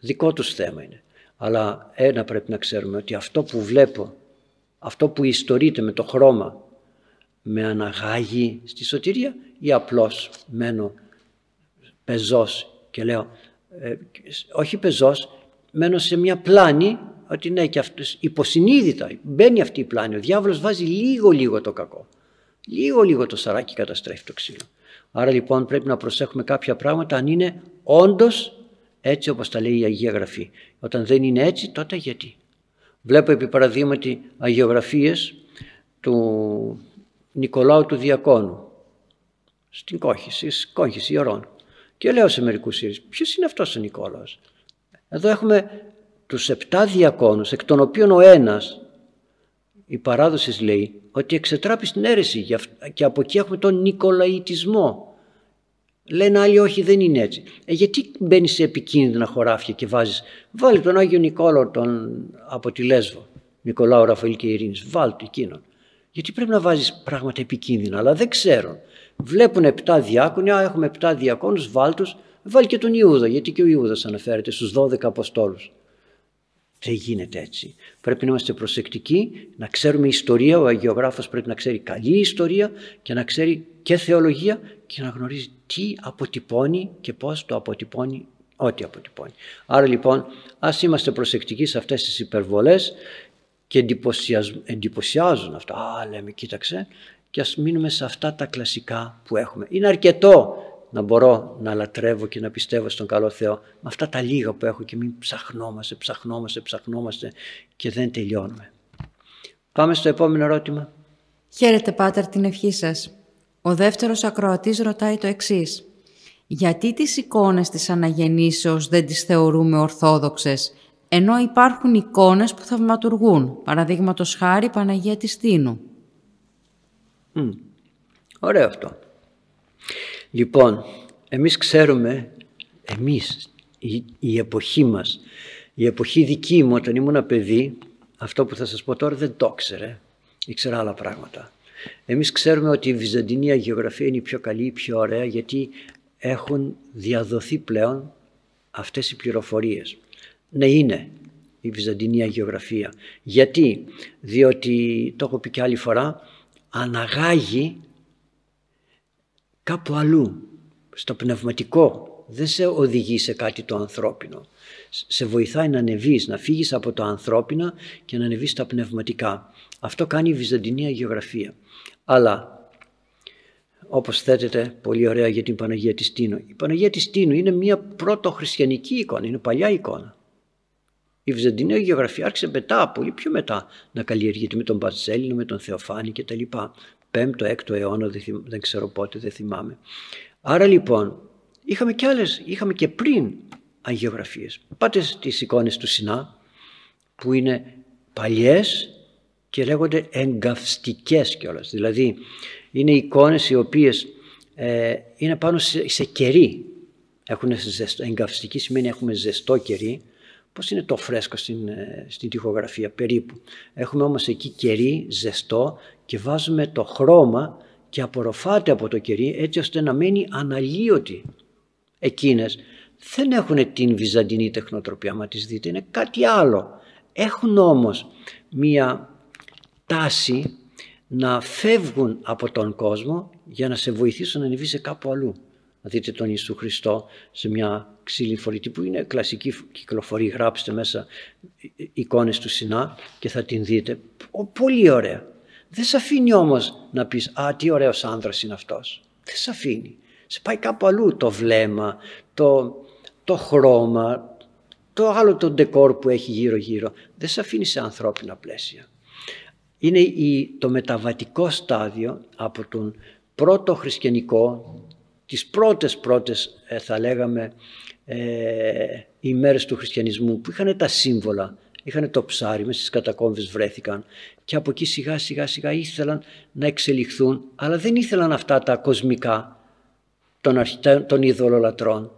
Δικό τους θέμα είναι. Αλλά ένα πρέπει να ξέρουμε, ότι αυτό που βλέπω, αυτό που ιστορείται με το χρώμα, με αναγάγει στη σωτηρία ή απλώς μένω πεζός και λέω, ε, όχι πεζός, μένω σε μια πλάνη, ότι ναι, και αυτός, υποσυνείδητα μπαίνει αυτή η πλάνη. Ο διάβολος βάζει λίγο-λίγο το κακό. Λίγο-λίγο το σαράκι καταστρέφει το ξύλο. Άρα λοιπόν πρέπει να προσέχουμε κάποια πράγματα αν είναι όντως έτσι όπως τα λέει η Αγία Γραφή. Όταν δεν είναι έτσι, τότε γιατί. Βλέπω επί παραδείγματι αγιογραφίες του Νικολάου του Διακόνου στην Κόχηση, στην Κόχηση Ιερών. Και λέω σε μερικούς Σύρους, ποιος είναι αυτός ο Νικόλαος. Εδώ έχουμε τους επτά διακόνους, εκ των οποίων ο ένας, η παράδοση λέει, ότι εξετράπει στην αίρεση και από εκεί έχουμε τον Νικολαϊτισμό. Λένε άλλοι όχι, δεν είναι έτσι. Ε, γιατί μπαίνεις σε επικίνδυνα χωράφια και βάζεις, βάλει τον Άγιο Νικόλαο τον, από τη Λέσβο, Νικολάου Ραφαήλ και Ειρήνης, βάλει το εκείνον. Γιατί πρέπει να βάζεις πράγματα επικίνδυνα, αλλά δεν ξέρουν. Βλέπουν επτά διάκονοι, α, έχουμε επτά διακόνους, βάλ τους, βάλει και τον Ιούδα, γιατί και ο Ιούδας αναφέρεται στους δώδεκα Αποστόλους. Δεν γίνεται έτσι. Πρέπει να είμαστε προσεκτικοί, να ξέρουμε ιστορία. Ο αγιογράφος πρέπει να ξέρει καλή ιστορία και να ξέρει και θεολογία και να γνωρίζει τι αποτυπώνει και πώς το αποτυπώνει, ό,τι αποτυπώνει. Άρα λοιπόν, ας είμαστε προσεκτικοί σε αυτές τις υπερβολές και εντυπωσιάζουν αυτά. Α, λέμε, κοίταξε, και ας μείνουμε σε αυτά τα κλασικά που έχουμε. Είναι αρκετό να μπορώ να λατρεύω και να πιστεύω στον καλό Θεό με αυτά τα λίγα που έχω και μην ψαχνόμαστε, ψαχνόμαστε, ψαχνόμαστε και δεν τελειώνουμε. Πάμε στο επόμενο ερώτημα. Χαίρετε Πάτερ, την ευχή σας. Ο δεύτερος ακροατής ρωτάει το εξής. Γιατί τις εικόνες της αναγεννήσεως δεν τις θεωρούμε ορθόδοξες, ενώ υπάρχουν εικόνες που θαυματουργούν, παραδείγματος χάρη Παναγία της Τίνου. Mm. Ωραίο αυτό. Λοιπόν, εμείς ξέρουμε, εμείς, η, η εποχή μας, η εποχή δική μου όταν ήμουν παιδί, αυτό που θα σας πω τώρα δεν το ξέρε, ήξερα άλλα πράγματα. Εμείς ξέρουμε ότι η Βυζαντινή αγιογραφία είναι η πιο καλή, η πιο ωραία, γιατί έχουν διαδοθεί πλέον αυτές οι πληροφορίες. Ναι, είναι η Βυζαντινή αγιογραφία. Γιατί, διότι, το έχω πει και άλλη φορά, αναγάγει κάπου αλλού, στο πνευματικό, δεν σε οδηγεί σε κάτι το ανθρώπινο. Σε βοηθάει να ανεβείς, να φύγεις από το ανθρώπινα και να ανεβείς στα πνευματικά. Αυτό κάνει η Βυζαντινή αγιογραφία. Αλλά, όπως θέτεται πολύ ωραία για την Παναγία της Τίνου, η Παναγία της Τίνου είναι μια πρωτοχριστιανική εικόνα, είναι παλιά εικόνα. Η Βυζαντινή αγιογραφία άρχισε μετά, πολύ πιο μετά, να καλλιεργείται με τον Μπαρτσέλινο, με τον Θεοφάνη κτλ. πέμπτο έκτο αιώνα, δεν ξέρω πότε, δεν θυμάμαι. Άρα λοιπόν, είχαμε και άλλες, είχαμε και πριν αγιογραφίες. Πάτε στις εικόνες του Σινά, που είναι παλιές και λέγονται εγκαυστικές κιόλας. Δηλαδή, είναι εικόνες οι οποίες ε, είναι πάνω σε, σε κερί. Έχουν ζεστό, εγκαυστική σημαίνει έχουμε ζεστό κερί. Πώς είναι το φρέσκο στην, στην τοιχογραφία περίπου. Έχουμε όμως εκεί κερί, ζεστό και βάζουμε το χρώμα και απορροφάται από το κερί έτσι ώστε να μένει αναλύωτη. Εκείνες δεν έχουν την βυζαντινή τεχνοτροπία, μα τις δείτε, είναι κάτι άλλο. Έχουν όμως μία τάση να φεύγουν από τον κόσμο για να σε βοηθήσουν να ανεβεί σε κάπου αλλού. Να δείτε τον Ιησού Χριστό σε μια ξύλινη φορητή που είναι κλασική κυκλοφορία. Γράψτε μέσα εικόνες του Σινά και θα την δείτε. Πολύ ωραία. Δεν σε αφήνει όμως να πεις «Α, τι ωραίος άνδρας είναι αυτός». Δεν σε αφήνει. Σε πάει κάπου αλλού το βλέμμα, το, το χρώμα, το άλλο το ντεκόρ που έχει γύρω-γύρω. Δεν σε αφήνει σε ανθρώπινα πλαίσια. Είναι η, το μεταβατικό στάδιο από τον πρώτο χριστιανικό, τις πρώτες πρώτες θα λέγαμε ε, ημέρες του χριστιανισμού που είχαν τα σύμβολα, είχαν το ψάρι, μέσα στις κατακόμβες βρέθηκαν και από εκεί σιγά σιγά σιγά ήθελαν να εξελιχθούν, αλλά δεν ήθελαν αυτά τα κοσμικά των, αρχιτέ, των ειδωλολατρών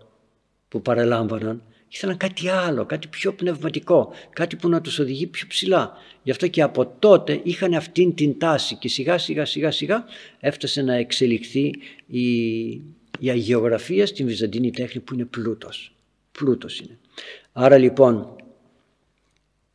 που παρελάμβαναν, ήθελαν κάτι άλλο, κάτι πιο πνευματικό, κάτι που να τους οδηγεί πιο ψηλά. Γι' αυτό και από τότε είχαν αυτήν την τάση και σιγά σιγά σιγά σιγά έφτασε να εξελιχθεί η, η αγιογραφία στην βυζαντινή τέχνη που είναι πλούτος. Πλούτος είναι. Άρα λοιπόν,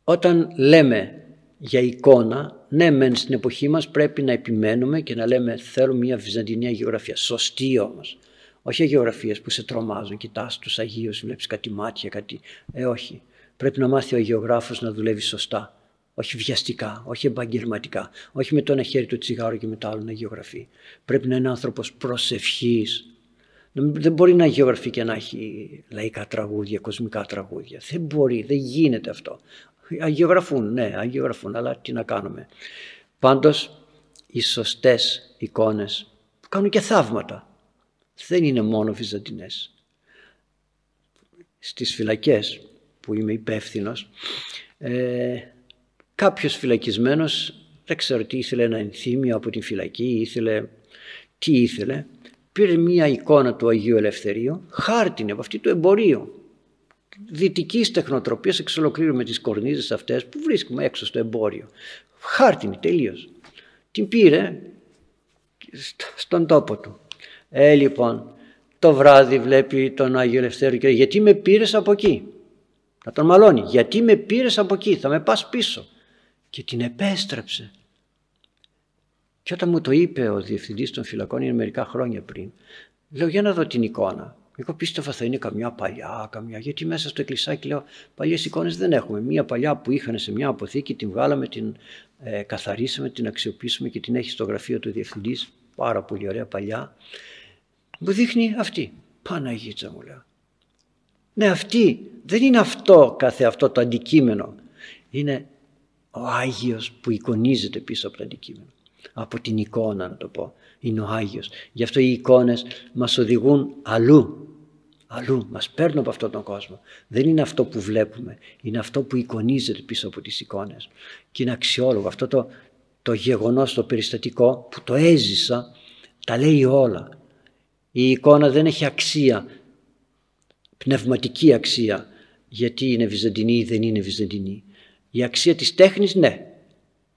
όταν λέμε για εικόνα, ναι μεν στην εποχή μας πρέπει να επιμένουμε και να λέμε θέλουμε μια βυζαντινή αγιογραφία. Σωστή όμως. Όχι αγιογραφίες που σε τρομάζουν, κοιτάς τους Αγίους, βλέπεις κάτι μάτια, κάτι... Ε, όχι. Πρέπει να μάθει ο αγιογράφος να δουλεύει σωστά. Όχι βιαστικά, όχι επαγγελματικά. Όχι με το ένα χέρι του τσιγάρο και με το άλλο να αγιογραφεί. Πρέπει να είναι άνθρωπος προσευχής. Δεν μπορεί να αγιογραφεί και να έχει λαϊκά τραγούδια, κοσμικά τραγούδια. Δεν μπορεί, δεν γίνεται αυτό. Αγιογραφούν, ναι, αγιογραφούν, αλλά τι να κάνουμε. Πάντως, οι σωστές εικόνες που κάνουν και θαύματα. Δεν είναι μόνο βυζαντινές. Στις φυλακές που είμαι υπεύθυνος, ε, κάποιος φυλακισμένος, δεν ξέρω τι ήθελε, ένα ενθύμιο από την φυλακή, ήθελε, τι ήθελε, πήρε μία εικόνα του Αγίου Ελευθερίου, χάρτινη από αυτή του εμπορίου, δυτικής τεχνοτροπίας, εξ ολοκλήρου με τις κορνίζες αυτές που βρίσκουμε έξω στο εμπόριο. Χάρτινη τελείως. Την πήρε στον τόπο του. Ε, λοιπόν, το βράδυ βλέπει τον Άγιο Ελευθέρω και λέει, γιατί με πήρες από εκεί. Να τον μαλώνει. Γιατί με πήρες από εκεί, θα με πας πίσω. Και την επέστρεψε. Και όταν μου το είπε ο διευθυντής των φυλακών, είναι μερικά χρόνια πριν, λέω, για να δω την εικόνα. Εγώ πίστευα θα είναι καμιά παλιά, καμιά, γιατί μέσα στο εκκλησάκι λέω, παλιές εικόνες δεν έχουμε. Μία παλιά που είχαν σε μια αποθήκη, την βγάλαμε, την ε, καθαρίσαμε, την αξιοποιήσαμε και την έχει στο γραφείο του διευθυντής. Πάρα πολύ ωραία παλιά. Μου δείχνει αυτή. Παναγίτσα μου, λέω. Ναι, αυτή. Δεν είναι αυτό καθε αυτό το αντικείμενο. Είναι ο Άγιος που εικονίζεται πίσω από το αντικείμενο. Από την εικόνα να το πω. Είναι ο Άγιος. Γι' αυτό οι εικόνες μας οδηγούν αλλού. Αλλού. Μας παίρνουν από αυτόν τον κόσμο. Δεν είναι αυτό που βλέπουμε. Είναι αυτό που εικονίζεται πίσω από τις εικόνες. Και είναι αξιόλογο. Αυτό το, το γεγονός, το περιστατικό που το έζησα, τα λέει όλα. Η εικόνα δεν έχει αξία, πνευματική αξία, γιατί είναι βυζαντινή ή δεν είναι βυζαντινή. Η αξία της τέχνης, ναι.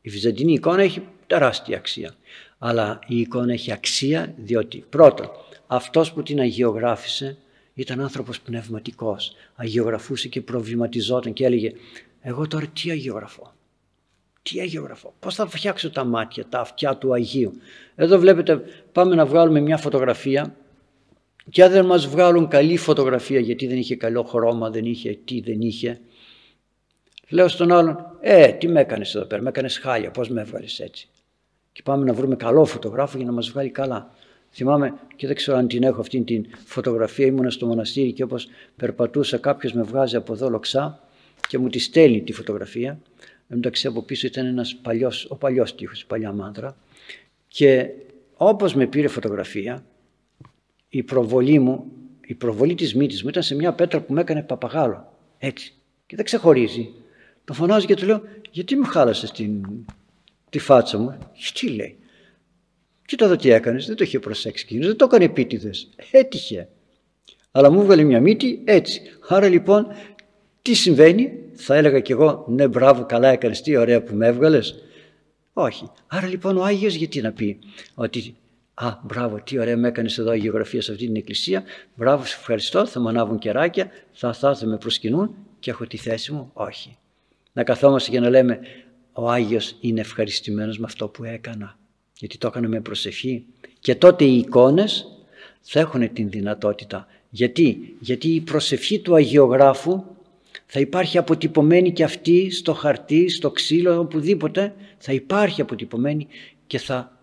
Η βυζαντινή εικόνα έχει τεράστια αξία. Αλλά η εικόνα έχει αξία διότι πρώτον, αυτός που την αγιογράφησε ήταν άνθρωπος πνευματικός. Αγιογραφούσε και προβληματιζόταν και έλεγε «Εγώ τώρα τι αγιογραφώ, τι αγιογραφώ, πώς θα φτιάξω τα μάτια, τα αυτιά του Αγίου». Εδώ βλέπετε, πάμε να βγάλουμε μια φωτογραφία και αν δεν μας βγάλουν καλή φωτογραφία γιατί δεν είχε καλό χρώμα, δεν είχε τι, δεν είχε. Λέω στον άλλον, ε, τι με έκανες εδώ πέρα, με έκανες χάλια, πώς με έβγαλες έτσι. Και πάμε να βρούμε καλό φωτογράφο για να μας βγάλει καλά. Θυμάμαι, και δεν ξέρω αν την έχω αυτήν την φωτογραφία, ήμουνα στο μοναστήρι και όπως περπατούσα κάποιος με βγάζει από εδώ λοξά και μου τη στέλνει τη φωτογραφία. Εντάξει, από πίσω ήταν ένας παλιός, ο παλιός στίχος, η παλιά μάντρα. Και όπως με πήρε φωτογραφία, η προβολή μου, η προβολή της μύτης μου ήταν σε μια πέτρα που με έκανε παπαγάλο. Έτσι. Και δεν ξεχωρίζει. Το φωνάζω και του λέω, γιατί μου χάλασες την, τη φάτσα μου. Τι λέει. Κοίτα εδώ τι έκανες, δεν το είχε προσέξει εκείνος, δεν το έκανε επίτηδες. Έτυχε. Αλλά μου βγάλε μια μύτη έτσι. Άρα λοιπόν, τι συμβαίνει. Θα έλεγα κι εγώ, ναι μπράβο, καλά έκανες, τι ωραία που με έβγαλες. Όχι. Άρα λοιπόν ο Άγιος γιατί να πει ότι «Α, μπράβο, τι ωραία με έκανες εδώ αγιογραφία σε αυτή την εκκλησία, μπράβο, σε ευχαριστώ, θα μου ανάβουν κεράκια, θα, θα, θα με προσκυνούν και έχω τη θέση μου». Όχι. Να καθόμαστε και να λέμε «Ο Άγιος είναι ευχαριστημένος με αυτό που έκανα, γιατί το έκανα με προσευχή». Και τότε οι εικόνες θα έχουν την δυνατότητα. Γιατί, γιατί η προσευχή του αγιογράφου θα υπάρχει αποτυπωμένη και αυτή στο χαρτί, στο ξύλο, οπουδήποτε. Θα υπάρχει αποτυπωμένη και θα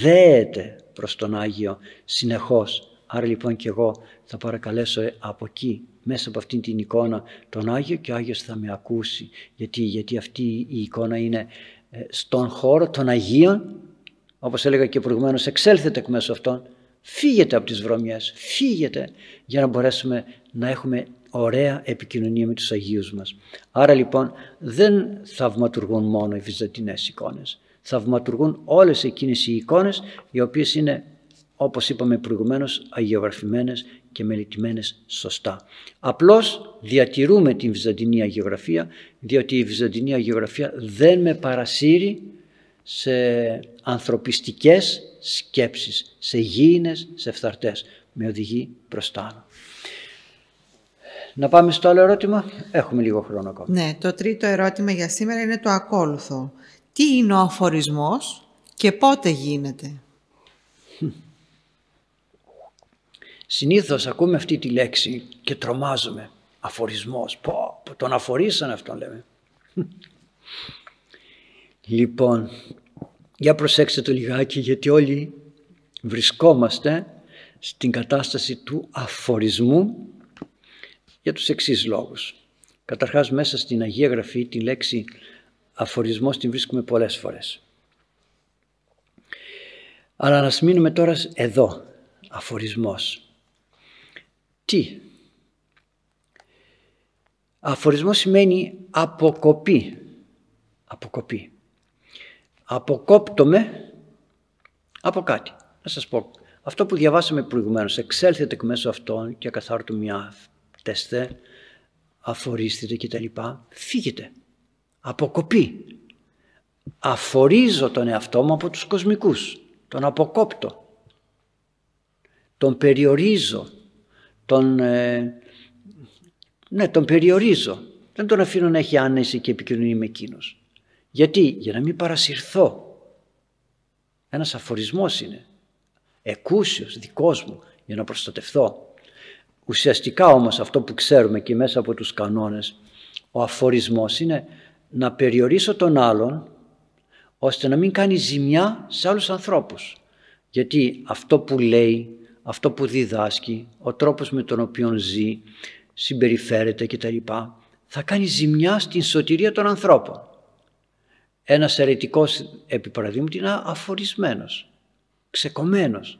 δέεται προς τον Άγιο συνεχώς. Άρα λοιπόν και εγώ θα παρακαλέσω από εκεί, μέσα από αυτήν την εικόνα, τον Άγιο και ο Άγιος θα με ακούσει. Γιατί, γιατί αυτή η εικόνα είναι στον χώρο των Αγίων, όπως έλεγα και προηγουμένως, εξέλθετε εκ μέσω αυτών, φύγετε από τις βρωμιές, φύγετε για να μπορέσουμε να έχουμε ωραία επικοινωνία με τους Αγίους μας. Άρα λοιπόν δεν θαυματουργούν μόνο οι βυζαντινές εικόνες. Θαυματουργούν όλες εκείνες οι εικόνες οι οποίες είναι όπως είπαμε προηγουμένως, αγιογραφημένες και μελετημένες σωστά. Απλώς διατηρούμε την Βυζαντινή αγιογραφία, διότι η Βυζαντινή αγιογραφία δεν με παρασύρει σε ανθρωπιστικές σκέψεις, σε γήινες, σε φθαρτές. Με οδηγεί προς τα άνω. Να πάμε στο άλλο ερώτημα. Έχουμε λίγο χρόνο ακόμα. Ναι, το τρίτο ερώτημα για σήμερα είναι το ακόλουθο. Τι είναι ο αφορισμός και πότε γίνεται? Συνήθως ακούμε αυτή τη λέξη και τρομάζουμε. Αφορισμός. Πω, τον αφορήσαν αυτόν, λέμε. Λοιπόν, για προσέξτε το λιγάκι, γιατί όλοι βρισκόμαστε στην κατάσταση του αφορισμού για τους εξής λόγους. Καταρχάς, μέσα στην Αγία Γραφή τη λέξη αφορισμός την βρίσκουμε πολλές φορές. Αλλά να μείνουμε τώρα εδώ. Αφορισμός. Τι? Αφορισμός σημαίνει αποκοπή. Αποκοπή. Αποκόπτομαι από κάτι. Να σας πω. Αυτό που διαβάσαμε προηγουμένως. Εξέλθετε εκ μέσω αυτών και ακαθάρτου μια τεστέ. Αφορίστητε κτλ. Φύγετε. Αποκοπή. Αφορίζω τον εαυτό μου από τους κοσμικούς. Τον αποκόπτω. Τον περιορίζω. Τον, ε, ναι, τον περιορίζω. Δεν τον αφήνω να έχει άνεση και επικοινωνία με εκείνος. Γιατί? Για να μην παρασυρθώ. Ένας αφορισμός είναι. Εκούσιος, δικός μου, για να προστατευθώ. Ουσιαστικά όμως αυτό που ξέρουμε και μέσα από τους κανόνες, ο αφορισμός είναι να περιορίσω τον άλλον ώστε να μην κάνει ζημιά σε άλλους ανθρώπους. Γιατί αυτό που λέει, αυτό που διδάσκει, ο τρόπος με τον οποίο ζει, συμπεριφέρεται κτλ. Θα κάνει ζημιά στην σωτηρία των ανθρώπων. Ένας αιρετικός, επί παραδείγματι, είναι αφορισμένος, ξεκομμένος.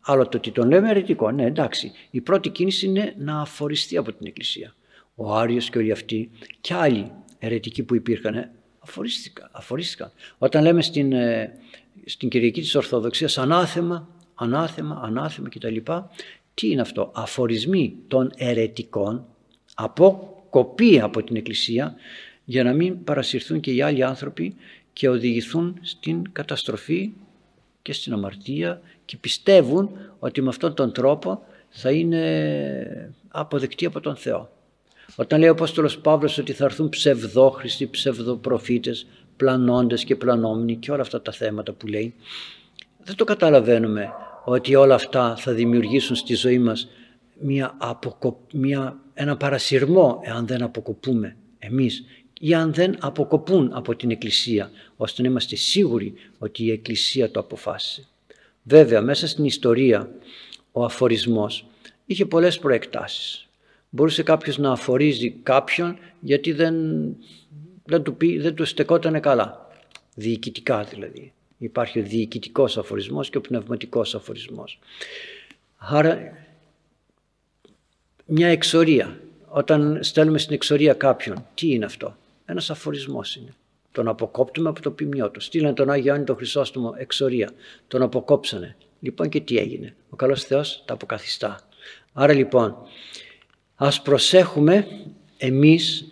Άλλο το ότι τον λέμε αιρετικό, ναι, εντάξει, η πρώτη κίνηση είναι να αφοριστεί από την Εκκλησία. Ο Άριος και όλοι αυτοί και άλλοι αιρετικοί που υπήρχαν, αφορίστηκαν. αφορίστηκαν. Όταν λέμε στην, στην Κυριακή της Ορθοδοξίας ανάθεμα, ανάθεμα, ανάθεμα κτλ. Τι είναι αυτό? Αφορισμοί των αιρετικών, αποκοπή από την Εκκλησία, για να μην παρασυρθούν και οι άλλοι άνθρωποι και οδηγηθούν στην καταστροφή και στην αμαρτία και πιστεύουν ότι με αυτόν τον τρόπο θα είναι αποδεκτοί από τον Θεό. Όταν λέει ο Απόστολος Παύλος ότι θα έρθουν ψευδόχριστοι, ψευδοπροφήτες, πλανώντες και πλανόμενοι και όλα αυτά τα θέματα που λέει, δεν το καταλαβαίνουμε ότι όλα αυτά θα δημιουργήσουν στη ζωή μας μια αποκο... μια... ένα παρασυρμό, εάν δεν αποκοπούμε εμείς ή αν δεν αποκοπούν από την Εκκλησία, ώστε να είμαστε σίγουροι ότι η Εκκλησία το αποφάσισε. Βέβαια, μέσα στην ιστορία ο αφορισμός είχε πολλές προεκτάσεις. Μπορούσε κάποιος να αφορίζει κάποιον γιατί δεν, δεν, του, πει, δεν του στεκότανε καλά. Διοικητικά δηλαδή. Υπάρχει ο διοικητικός αφορισμός και ο πνευματικός αφορισμός. Άρα μια εξορία. Όταν στέλνουμε στην εξορία κάποιον, τι είναι αυτό? Ένας αφορισμός είναι. Τον αποκόπτουμε από το ποιμιό του. Στείλανε τον Άγιο Ιωάννη τον Χρυσόστομο εξορία. Τον αποκόψανε. Λοιπόν, και τι έγινε? Ο καλός Θεός τα αποκαθιστά. Άρα λοιπόν, ας προσέχουμε εμείς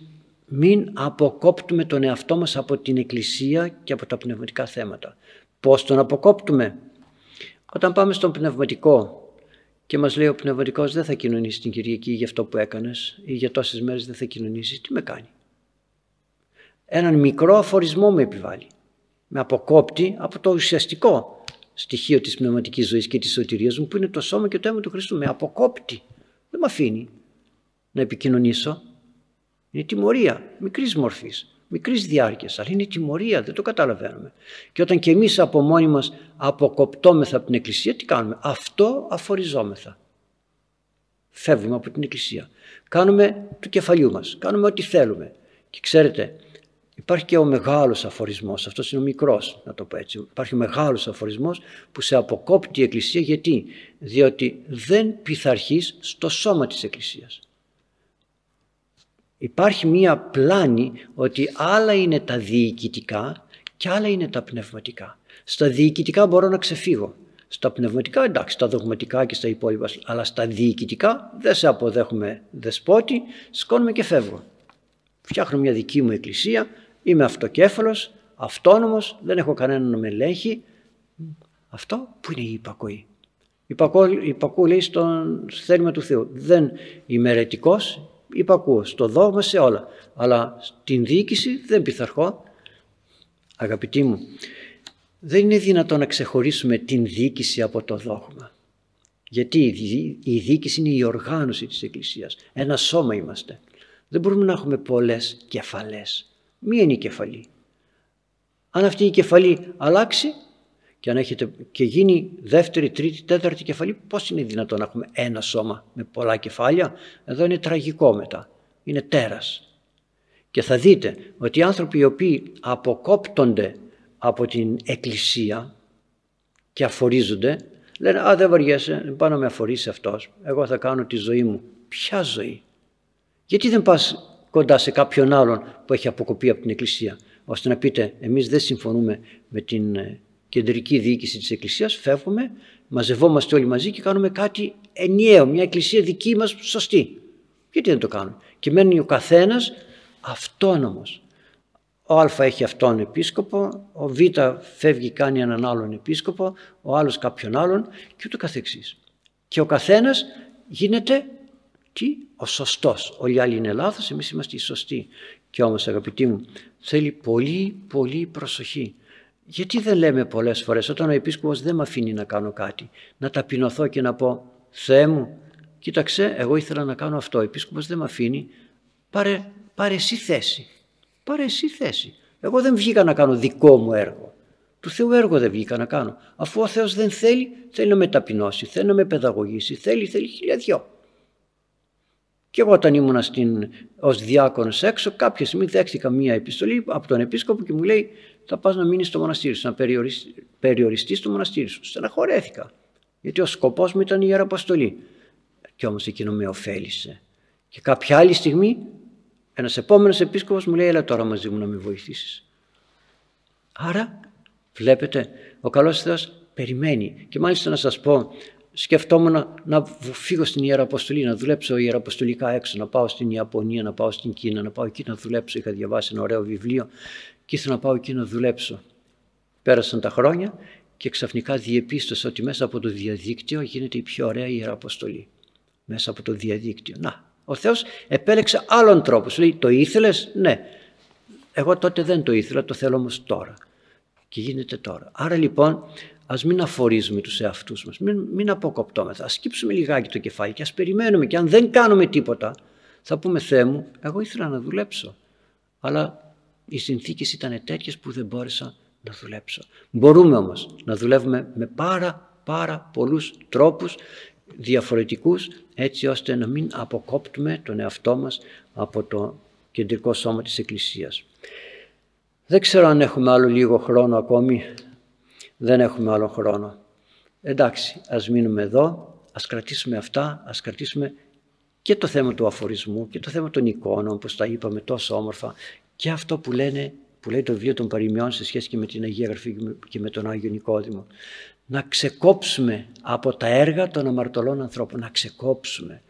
μην αποκόπτουμε τον εαυτό μας από την Εκκλησία και από τα πνευματικά θέματα. Πώς τον αποκόπτουμε? Όταν πάμε στον πνευματικό και μας λέει ο πνευματικός δεν θα κοινωνήσει την Κυριακή για αυτό που έκανες ή για τόσες μέρες δεν θα κοινωνήσει, τι με κάνει? Έναν μικρό αφορισμό με επιβάλλει. Με αποκόπτει από το ουσιαστικό στοιχείο της πνευματικής ζωής και της σωτηρίας μου που είναι το σώμα και το αίμα του Χριστού. Με αποκόπτει. Δεν με αφήνει να επικοινωνήσω. Είναι τιμωρία μικρής μορφής, μικρής διάρκειας. Αλλά είναι τιμωρία, δεν το καταλαβαίνουμε. Και όταν και εμείς από μόνοι μας αποκοπτόμεθα από την Εκκλησία, τι κάνουμε? Αυτό αφοριζόμεθα. Φεύγουμε από την Εκκλησία. Κάνουμε του κεφαλιού μας, κάνουμε ό,τι θέλουμε. Και ξέρετε, υπάρχει και ο μεγάλος αφορισμός, αυτός είναι ο μικρός, να το πω έτσι. Υπάρχει ο μεγάλος αφορισμός που σε αποκόπτει η Εκκλησία, γιατί? Διότι δεν πειθαρχείς στο σώμα της Εκκλησίας. Υπάρχει μία πλάνη ότι άλλα είναι τα διοικητικά και άλλα είναι τα πνευματικά. Στα διοικητικά μπορώ να ξεφύγω. Στα πνευματικά, εντάξει, στα δογματικά και στα υπόλοιπα, αλλά στα διοικητικά δεν σε αποδέχομαι δεσπότη, σκόνομαι και φεύγω. Φτιάχνω μια δική μου εκκλησία, είμαι αυτοκέφαλος, αυτόνομος, δεν έχω κανέναν να με ελέγχει. Αυτό που είναι η υπακοή. Υπακούω, λέει, στο θέλημα του Θεού. Δεν είμαι αιρετικός, υπακούω στο δόγμα, σε όλα. Αλλά στην διοίκηση δεν πειθαρχώ. Αγαπητοί μου, δεν είναι δυνατόν να ξεχωρίσουμε την διοίκηση από το δόγμα. Γιατί η διοίκηση είναι η οργάνωση της Εκκλησίας. Ένα σώμα είμαστε. Δεν μπορούμε να έχουμε πολλές κεφαλές. Μία είναι η κεφαλή. Αν αυτή η κεφαλή αλλάξει και, αν έχετε, και γίνει δεύτερη, τρίτη, τέταρτη κεφαλή, πώς είναι δυνατόν να έχουμε ένα σώμα με πολλά κεφάλια? Εδώ είναι τραγικό μετά. Είναι τέρας. Και θα δείτε ότι οι άνθρωποι οι οποίοι αποκόπτονται από την εκκλησία και αφορίζονται, λένε «Α, δεν βαριέσαι, δεν πάω να με αφορήσει αυτός, εγώ θα κάνω τη ζωή μου». Ποια ζωή? Γιατί δεν πας κοντά σε κάποιον άλλον που έχει αποκοπεί από την εκκλησία, ώστε να πείτε «Εμείς δεν συμφωνούμε με την κεντρική διοίκηση της εκκλησίας, φεύγουμε, μαζευόμαστε όλοι μαζί και κάνουμε κάτι ενιαίο, μια εκκλησία δική μας σωστή». Γιατί δεν το κάνουμε? Και μένει ο καθένας αυτόνομος. Ο Α έχει αυτόν επίσκοπο, ο Β φεύγει, κάνει έναν άλλον επίσκοπο, ο άλλος κάποιον άλλον και ούτω καθεξής. Και ο καθένας γίνεται τι? Ο σωστός. Όλοι οι άλλοι είναι λάθος, εμείς είμαστε οι σωστοί. Και όμως, αγαπητοί μου, θέλει πολύ πολύ προσοχή. Γιατί δεν λέμε πολλές φορές, όταν ο επίσκοπος δεν με αφήνει να κάνω κάτι, να ταπεινωθώ και να πω «Θεέ μου, κοίταξε, εγώ ήθελα να κάνω αυτό, ο επίσκοπος δεν με αφήνει, πάρε, πάρε εσύ θέση». Πάρε εσύ θέση. Εγώ δεν βγήκα να κάνω δικό μου έργο. Του Θεού έργο δεν βγήκα να κάνω. Αφού ο Θεός δεν θέλει, θέλει να με ταπεινώσει, θέλει να με παιδαγωγήσει, θέλει, θέλει χιλιαδιό. Και εγώ όταν ήμουνα στην, ως διάκονος έξω, κάποια στιγμή δέχτηκα μία επιστολή από τον επίσκοπο και μου λέει «Θα πας να μείνεις στο μοναστήρι σου, να περιοριστείς στο μοναστήρι σου». Στεναχωρέθηκα, γιατί ο σκοπός μου ήταν η ιεραποστολή. Κι όμως εκείνο με ωφέλησε. Και κάποια άλλη στιγμή, ένας επόμενος επίσκοπος μου λέει «Έλα τώρα μαζί μου να με βοηθήσεις». Άρα βλέπετε, ο καλός Θεός περιμένει. Και μάλιστα να σας πω, σκεφτόμουν να, να φύγω στην Ιεραποστολή, να δουλέψω ιεραποστολικά έξω, να πάω στην Ιαπωνία, να πάω στην Κίνα, να πάω εκεί να δουλέψω. Είχα διαβάσει ένα ωραίο βιβλίο και ήθελα να πάω εκεί να δουλέψω. Πέρασαν τα χρόνια και ξαφνικά διεπίστωσα ότι μέσα από το διαδίκτυο γίνεται η πιο ωραία ιεραποστολή. Μέσα από το διαδίκτυο. Να. Ο Θεός επέλεξε άλλον τρόπο. Σου λέει, το ήθελες? Ναι. Εγώ τότε δεν το ήθελα, το θέλω όμως τώρα. Και γίνεται τώρα. Άρα λοιπόν, ας μην αφορίζουμε τους εαυτούς μας. Μην, μην αποκοπτόμεθα. Ας σκύψουμε λιγάκι το κεφάλι και ας περιμένουμε. Και αν δεν κάνουμε τίποτα, θα πούμε «Θεέ μου, εγώ ήθελα να δουλέψω. Αλλά οι συνθήκες ήταν τέτοιες που δεν μπόρεσα να δουλέψω». Μπορούμε όμως να δουλεύουμε με πάρα πάρα πολλούς τρόπους διαφορετικούς, έτσι ώστε να μην αποκόπτουμε τον εαυτό μας από το κεντρικό σώμα της Εκκλησίας. Δεν ξέρω αν έχουμε άλλο λίγο χρόνο ακόμη. Δεν έχουμε άλλο χρόνο. Εντάξει, ας μείνουμε εδώ, ας κρατήσουμε αυτά, ας κρατήσουμε και το θέμα του αφορισμού και το θέμα των εικόνων, όπως τα είπαμε τόσο όμορφα, και αυτό που, λένε, που λέει το βιβλίο των Παροιμιών σε σχέση και με την Αγία Γραφή και με τον Άγιο Νικόδημο. Να ξεκόψουμε από τα έργα των αμαρτωλών ανθρώπων. Να ξεκόψουμε.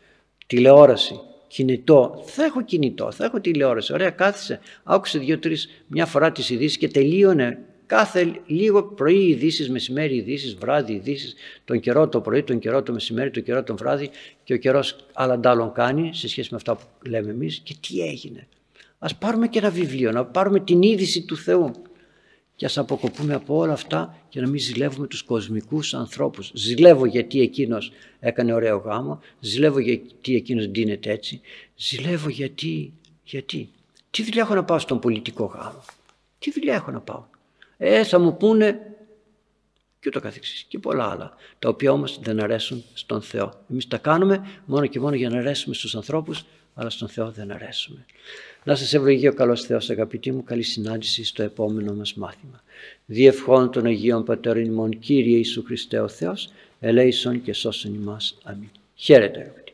Τηλεόραση, κινητό. Θα έχω κινητό, θα έχω τηλεόραση. Ωραία, κάθισε. Άκουσε δύο-τρεις μια φορά τις ειδήσεις και τελείωνε. Κάθε λίγο πρωί ειδήσεις, μεσημέρι ειδήσεις, βράδυ ειδήσεις. Τον καιρό το πρωί, τον καιρό το μεσημέρι, τον καιρό το βράδυ. Και ο καιρός άλλα ντ' άλλων κάνει σε σχέση με αυτά που λέμε εμείς. Και τι έγινε? Ας πάρουμε και ένα βιβλίο, να πάρουμε την είδηση του Θεού. Και ας αποκοπούμε από όλα αυτά και να μην ζηλεύουμε τους κοσμικούς ανθρώπους. Ζηλεύω γιατί εκείνος έκανε ωραίο γάμο, ζηλεύω γιατί εκείνος ντύνεται έτσι, ζηλεύω γιατί, γιατί. Τι δουλειά έχω να πάω στον πολιτικό γάμο, τι δουλειά έχω να πάω. Ε, θα μου πούνε και ούτω καθεξής και πολλά άλλα, τα οποία όμως δεν αρέσουν στον Θεό. Εμείς τα κάνουμε μόνο και μόνο για να αρέσουμε στους ανθρώπους, αλλά στον Θεό δεν αρέσουμε. Να σας ευλογεί ο καλός Θεός, αγαπητοί μου, καλή συνάντηση στο επόμενο μας μάθημα. Δι' ευχών των Αγίων Πατέρων ημών, Κύριε Ιησού Χριστέ ο Θεός, ελέησον και σώσον ημάς. Αμήν. Χαίρετε.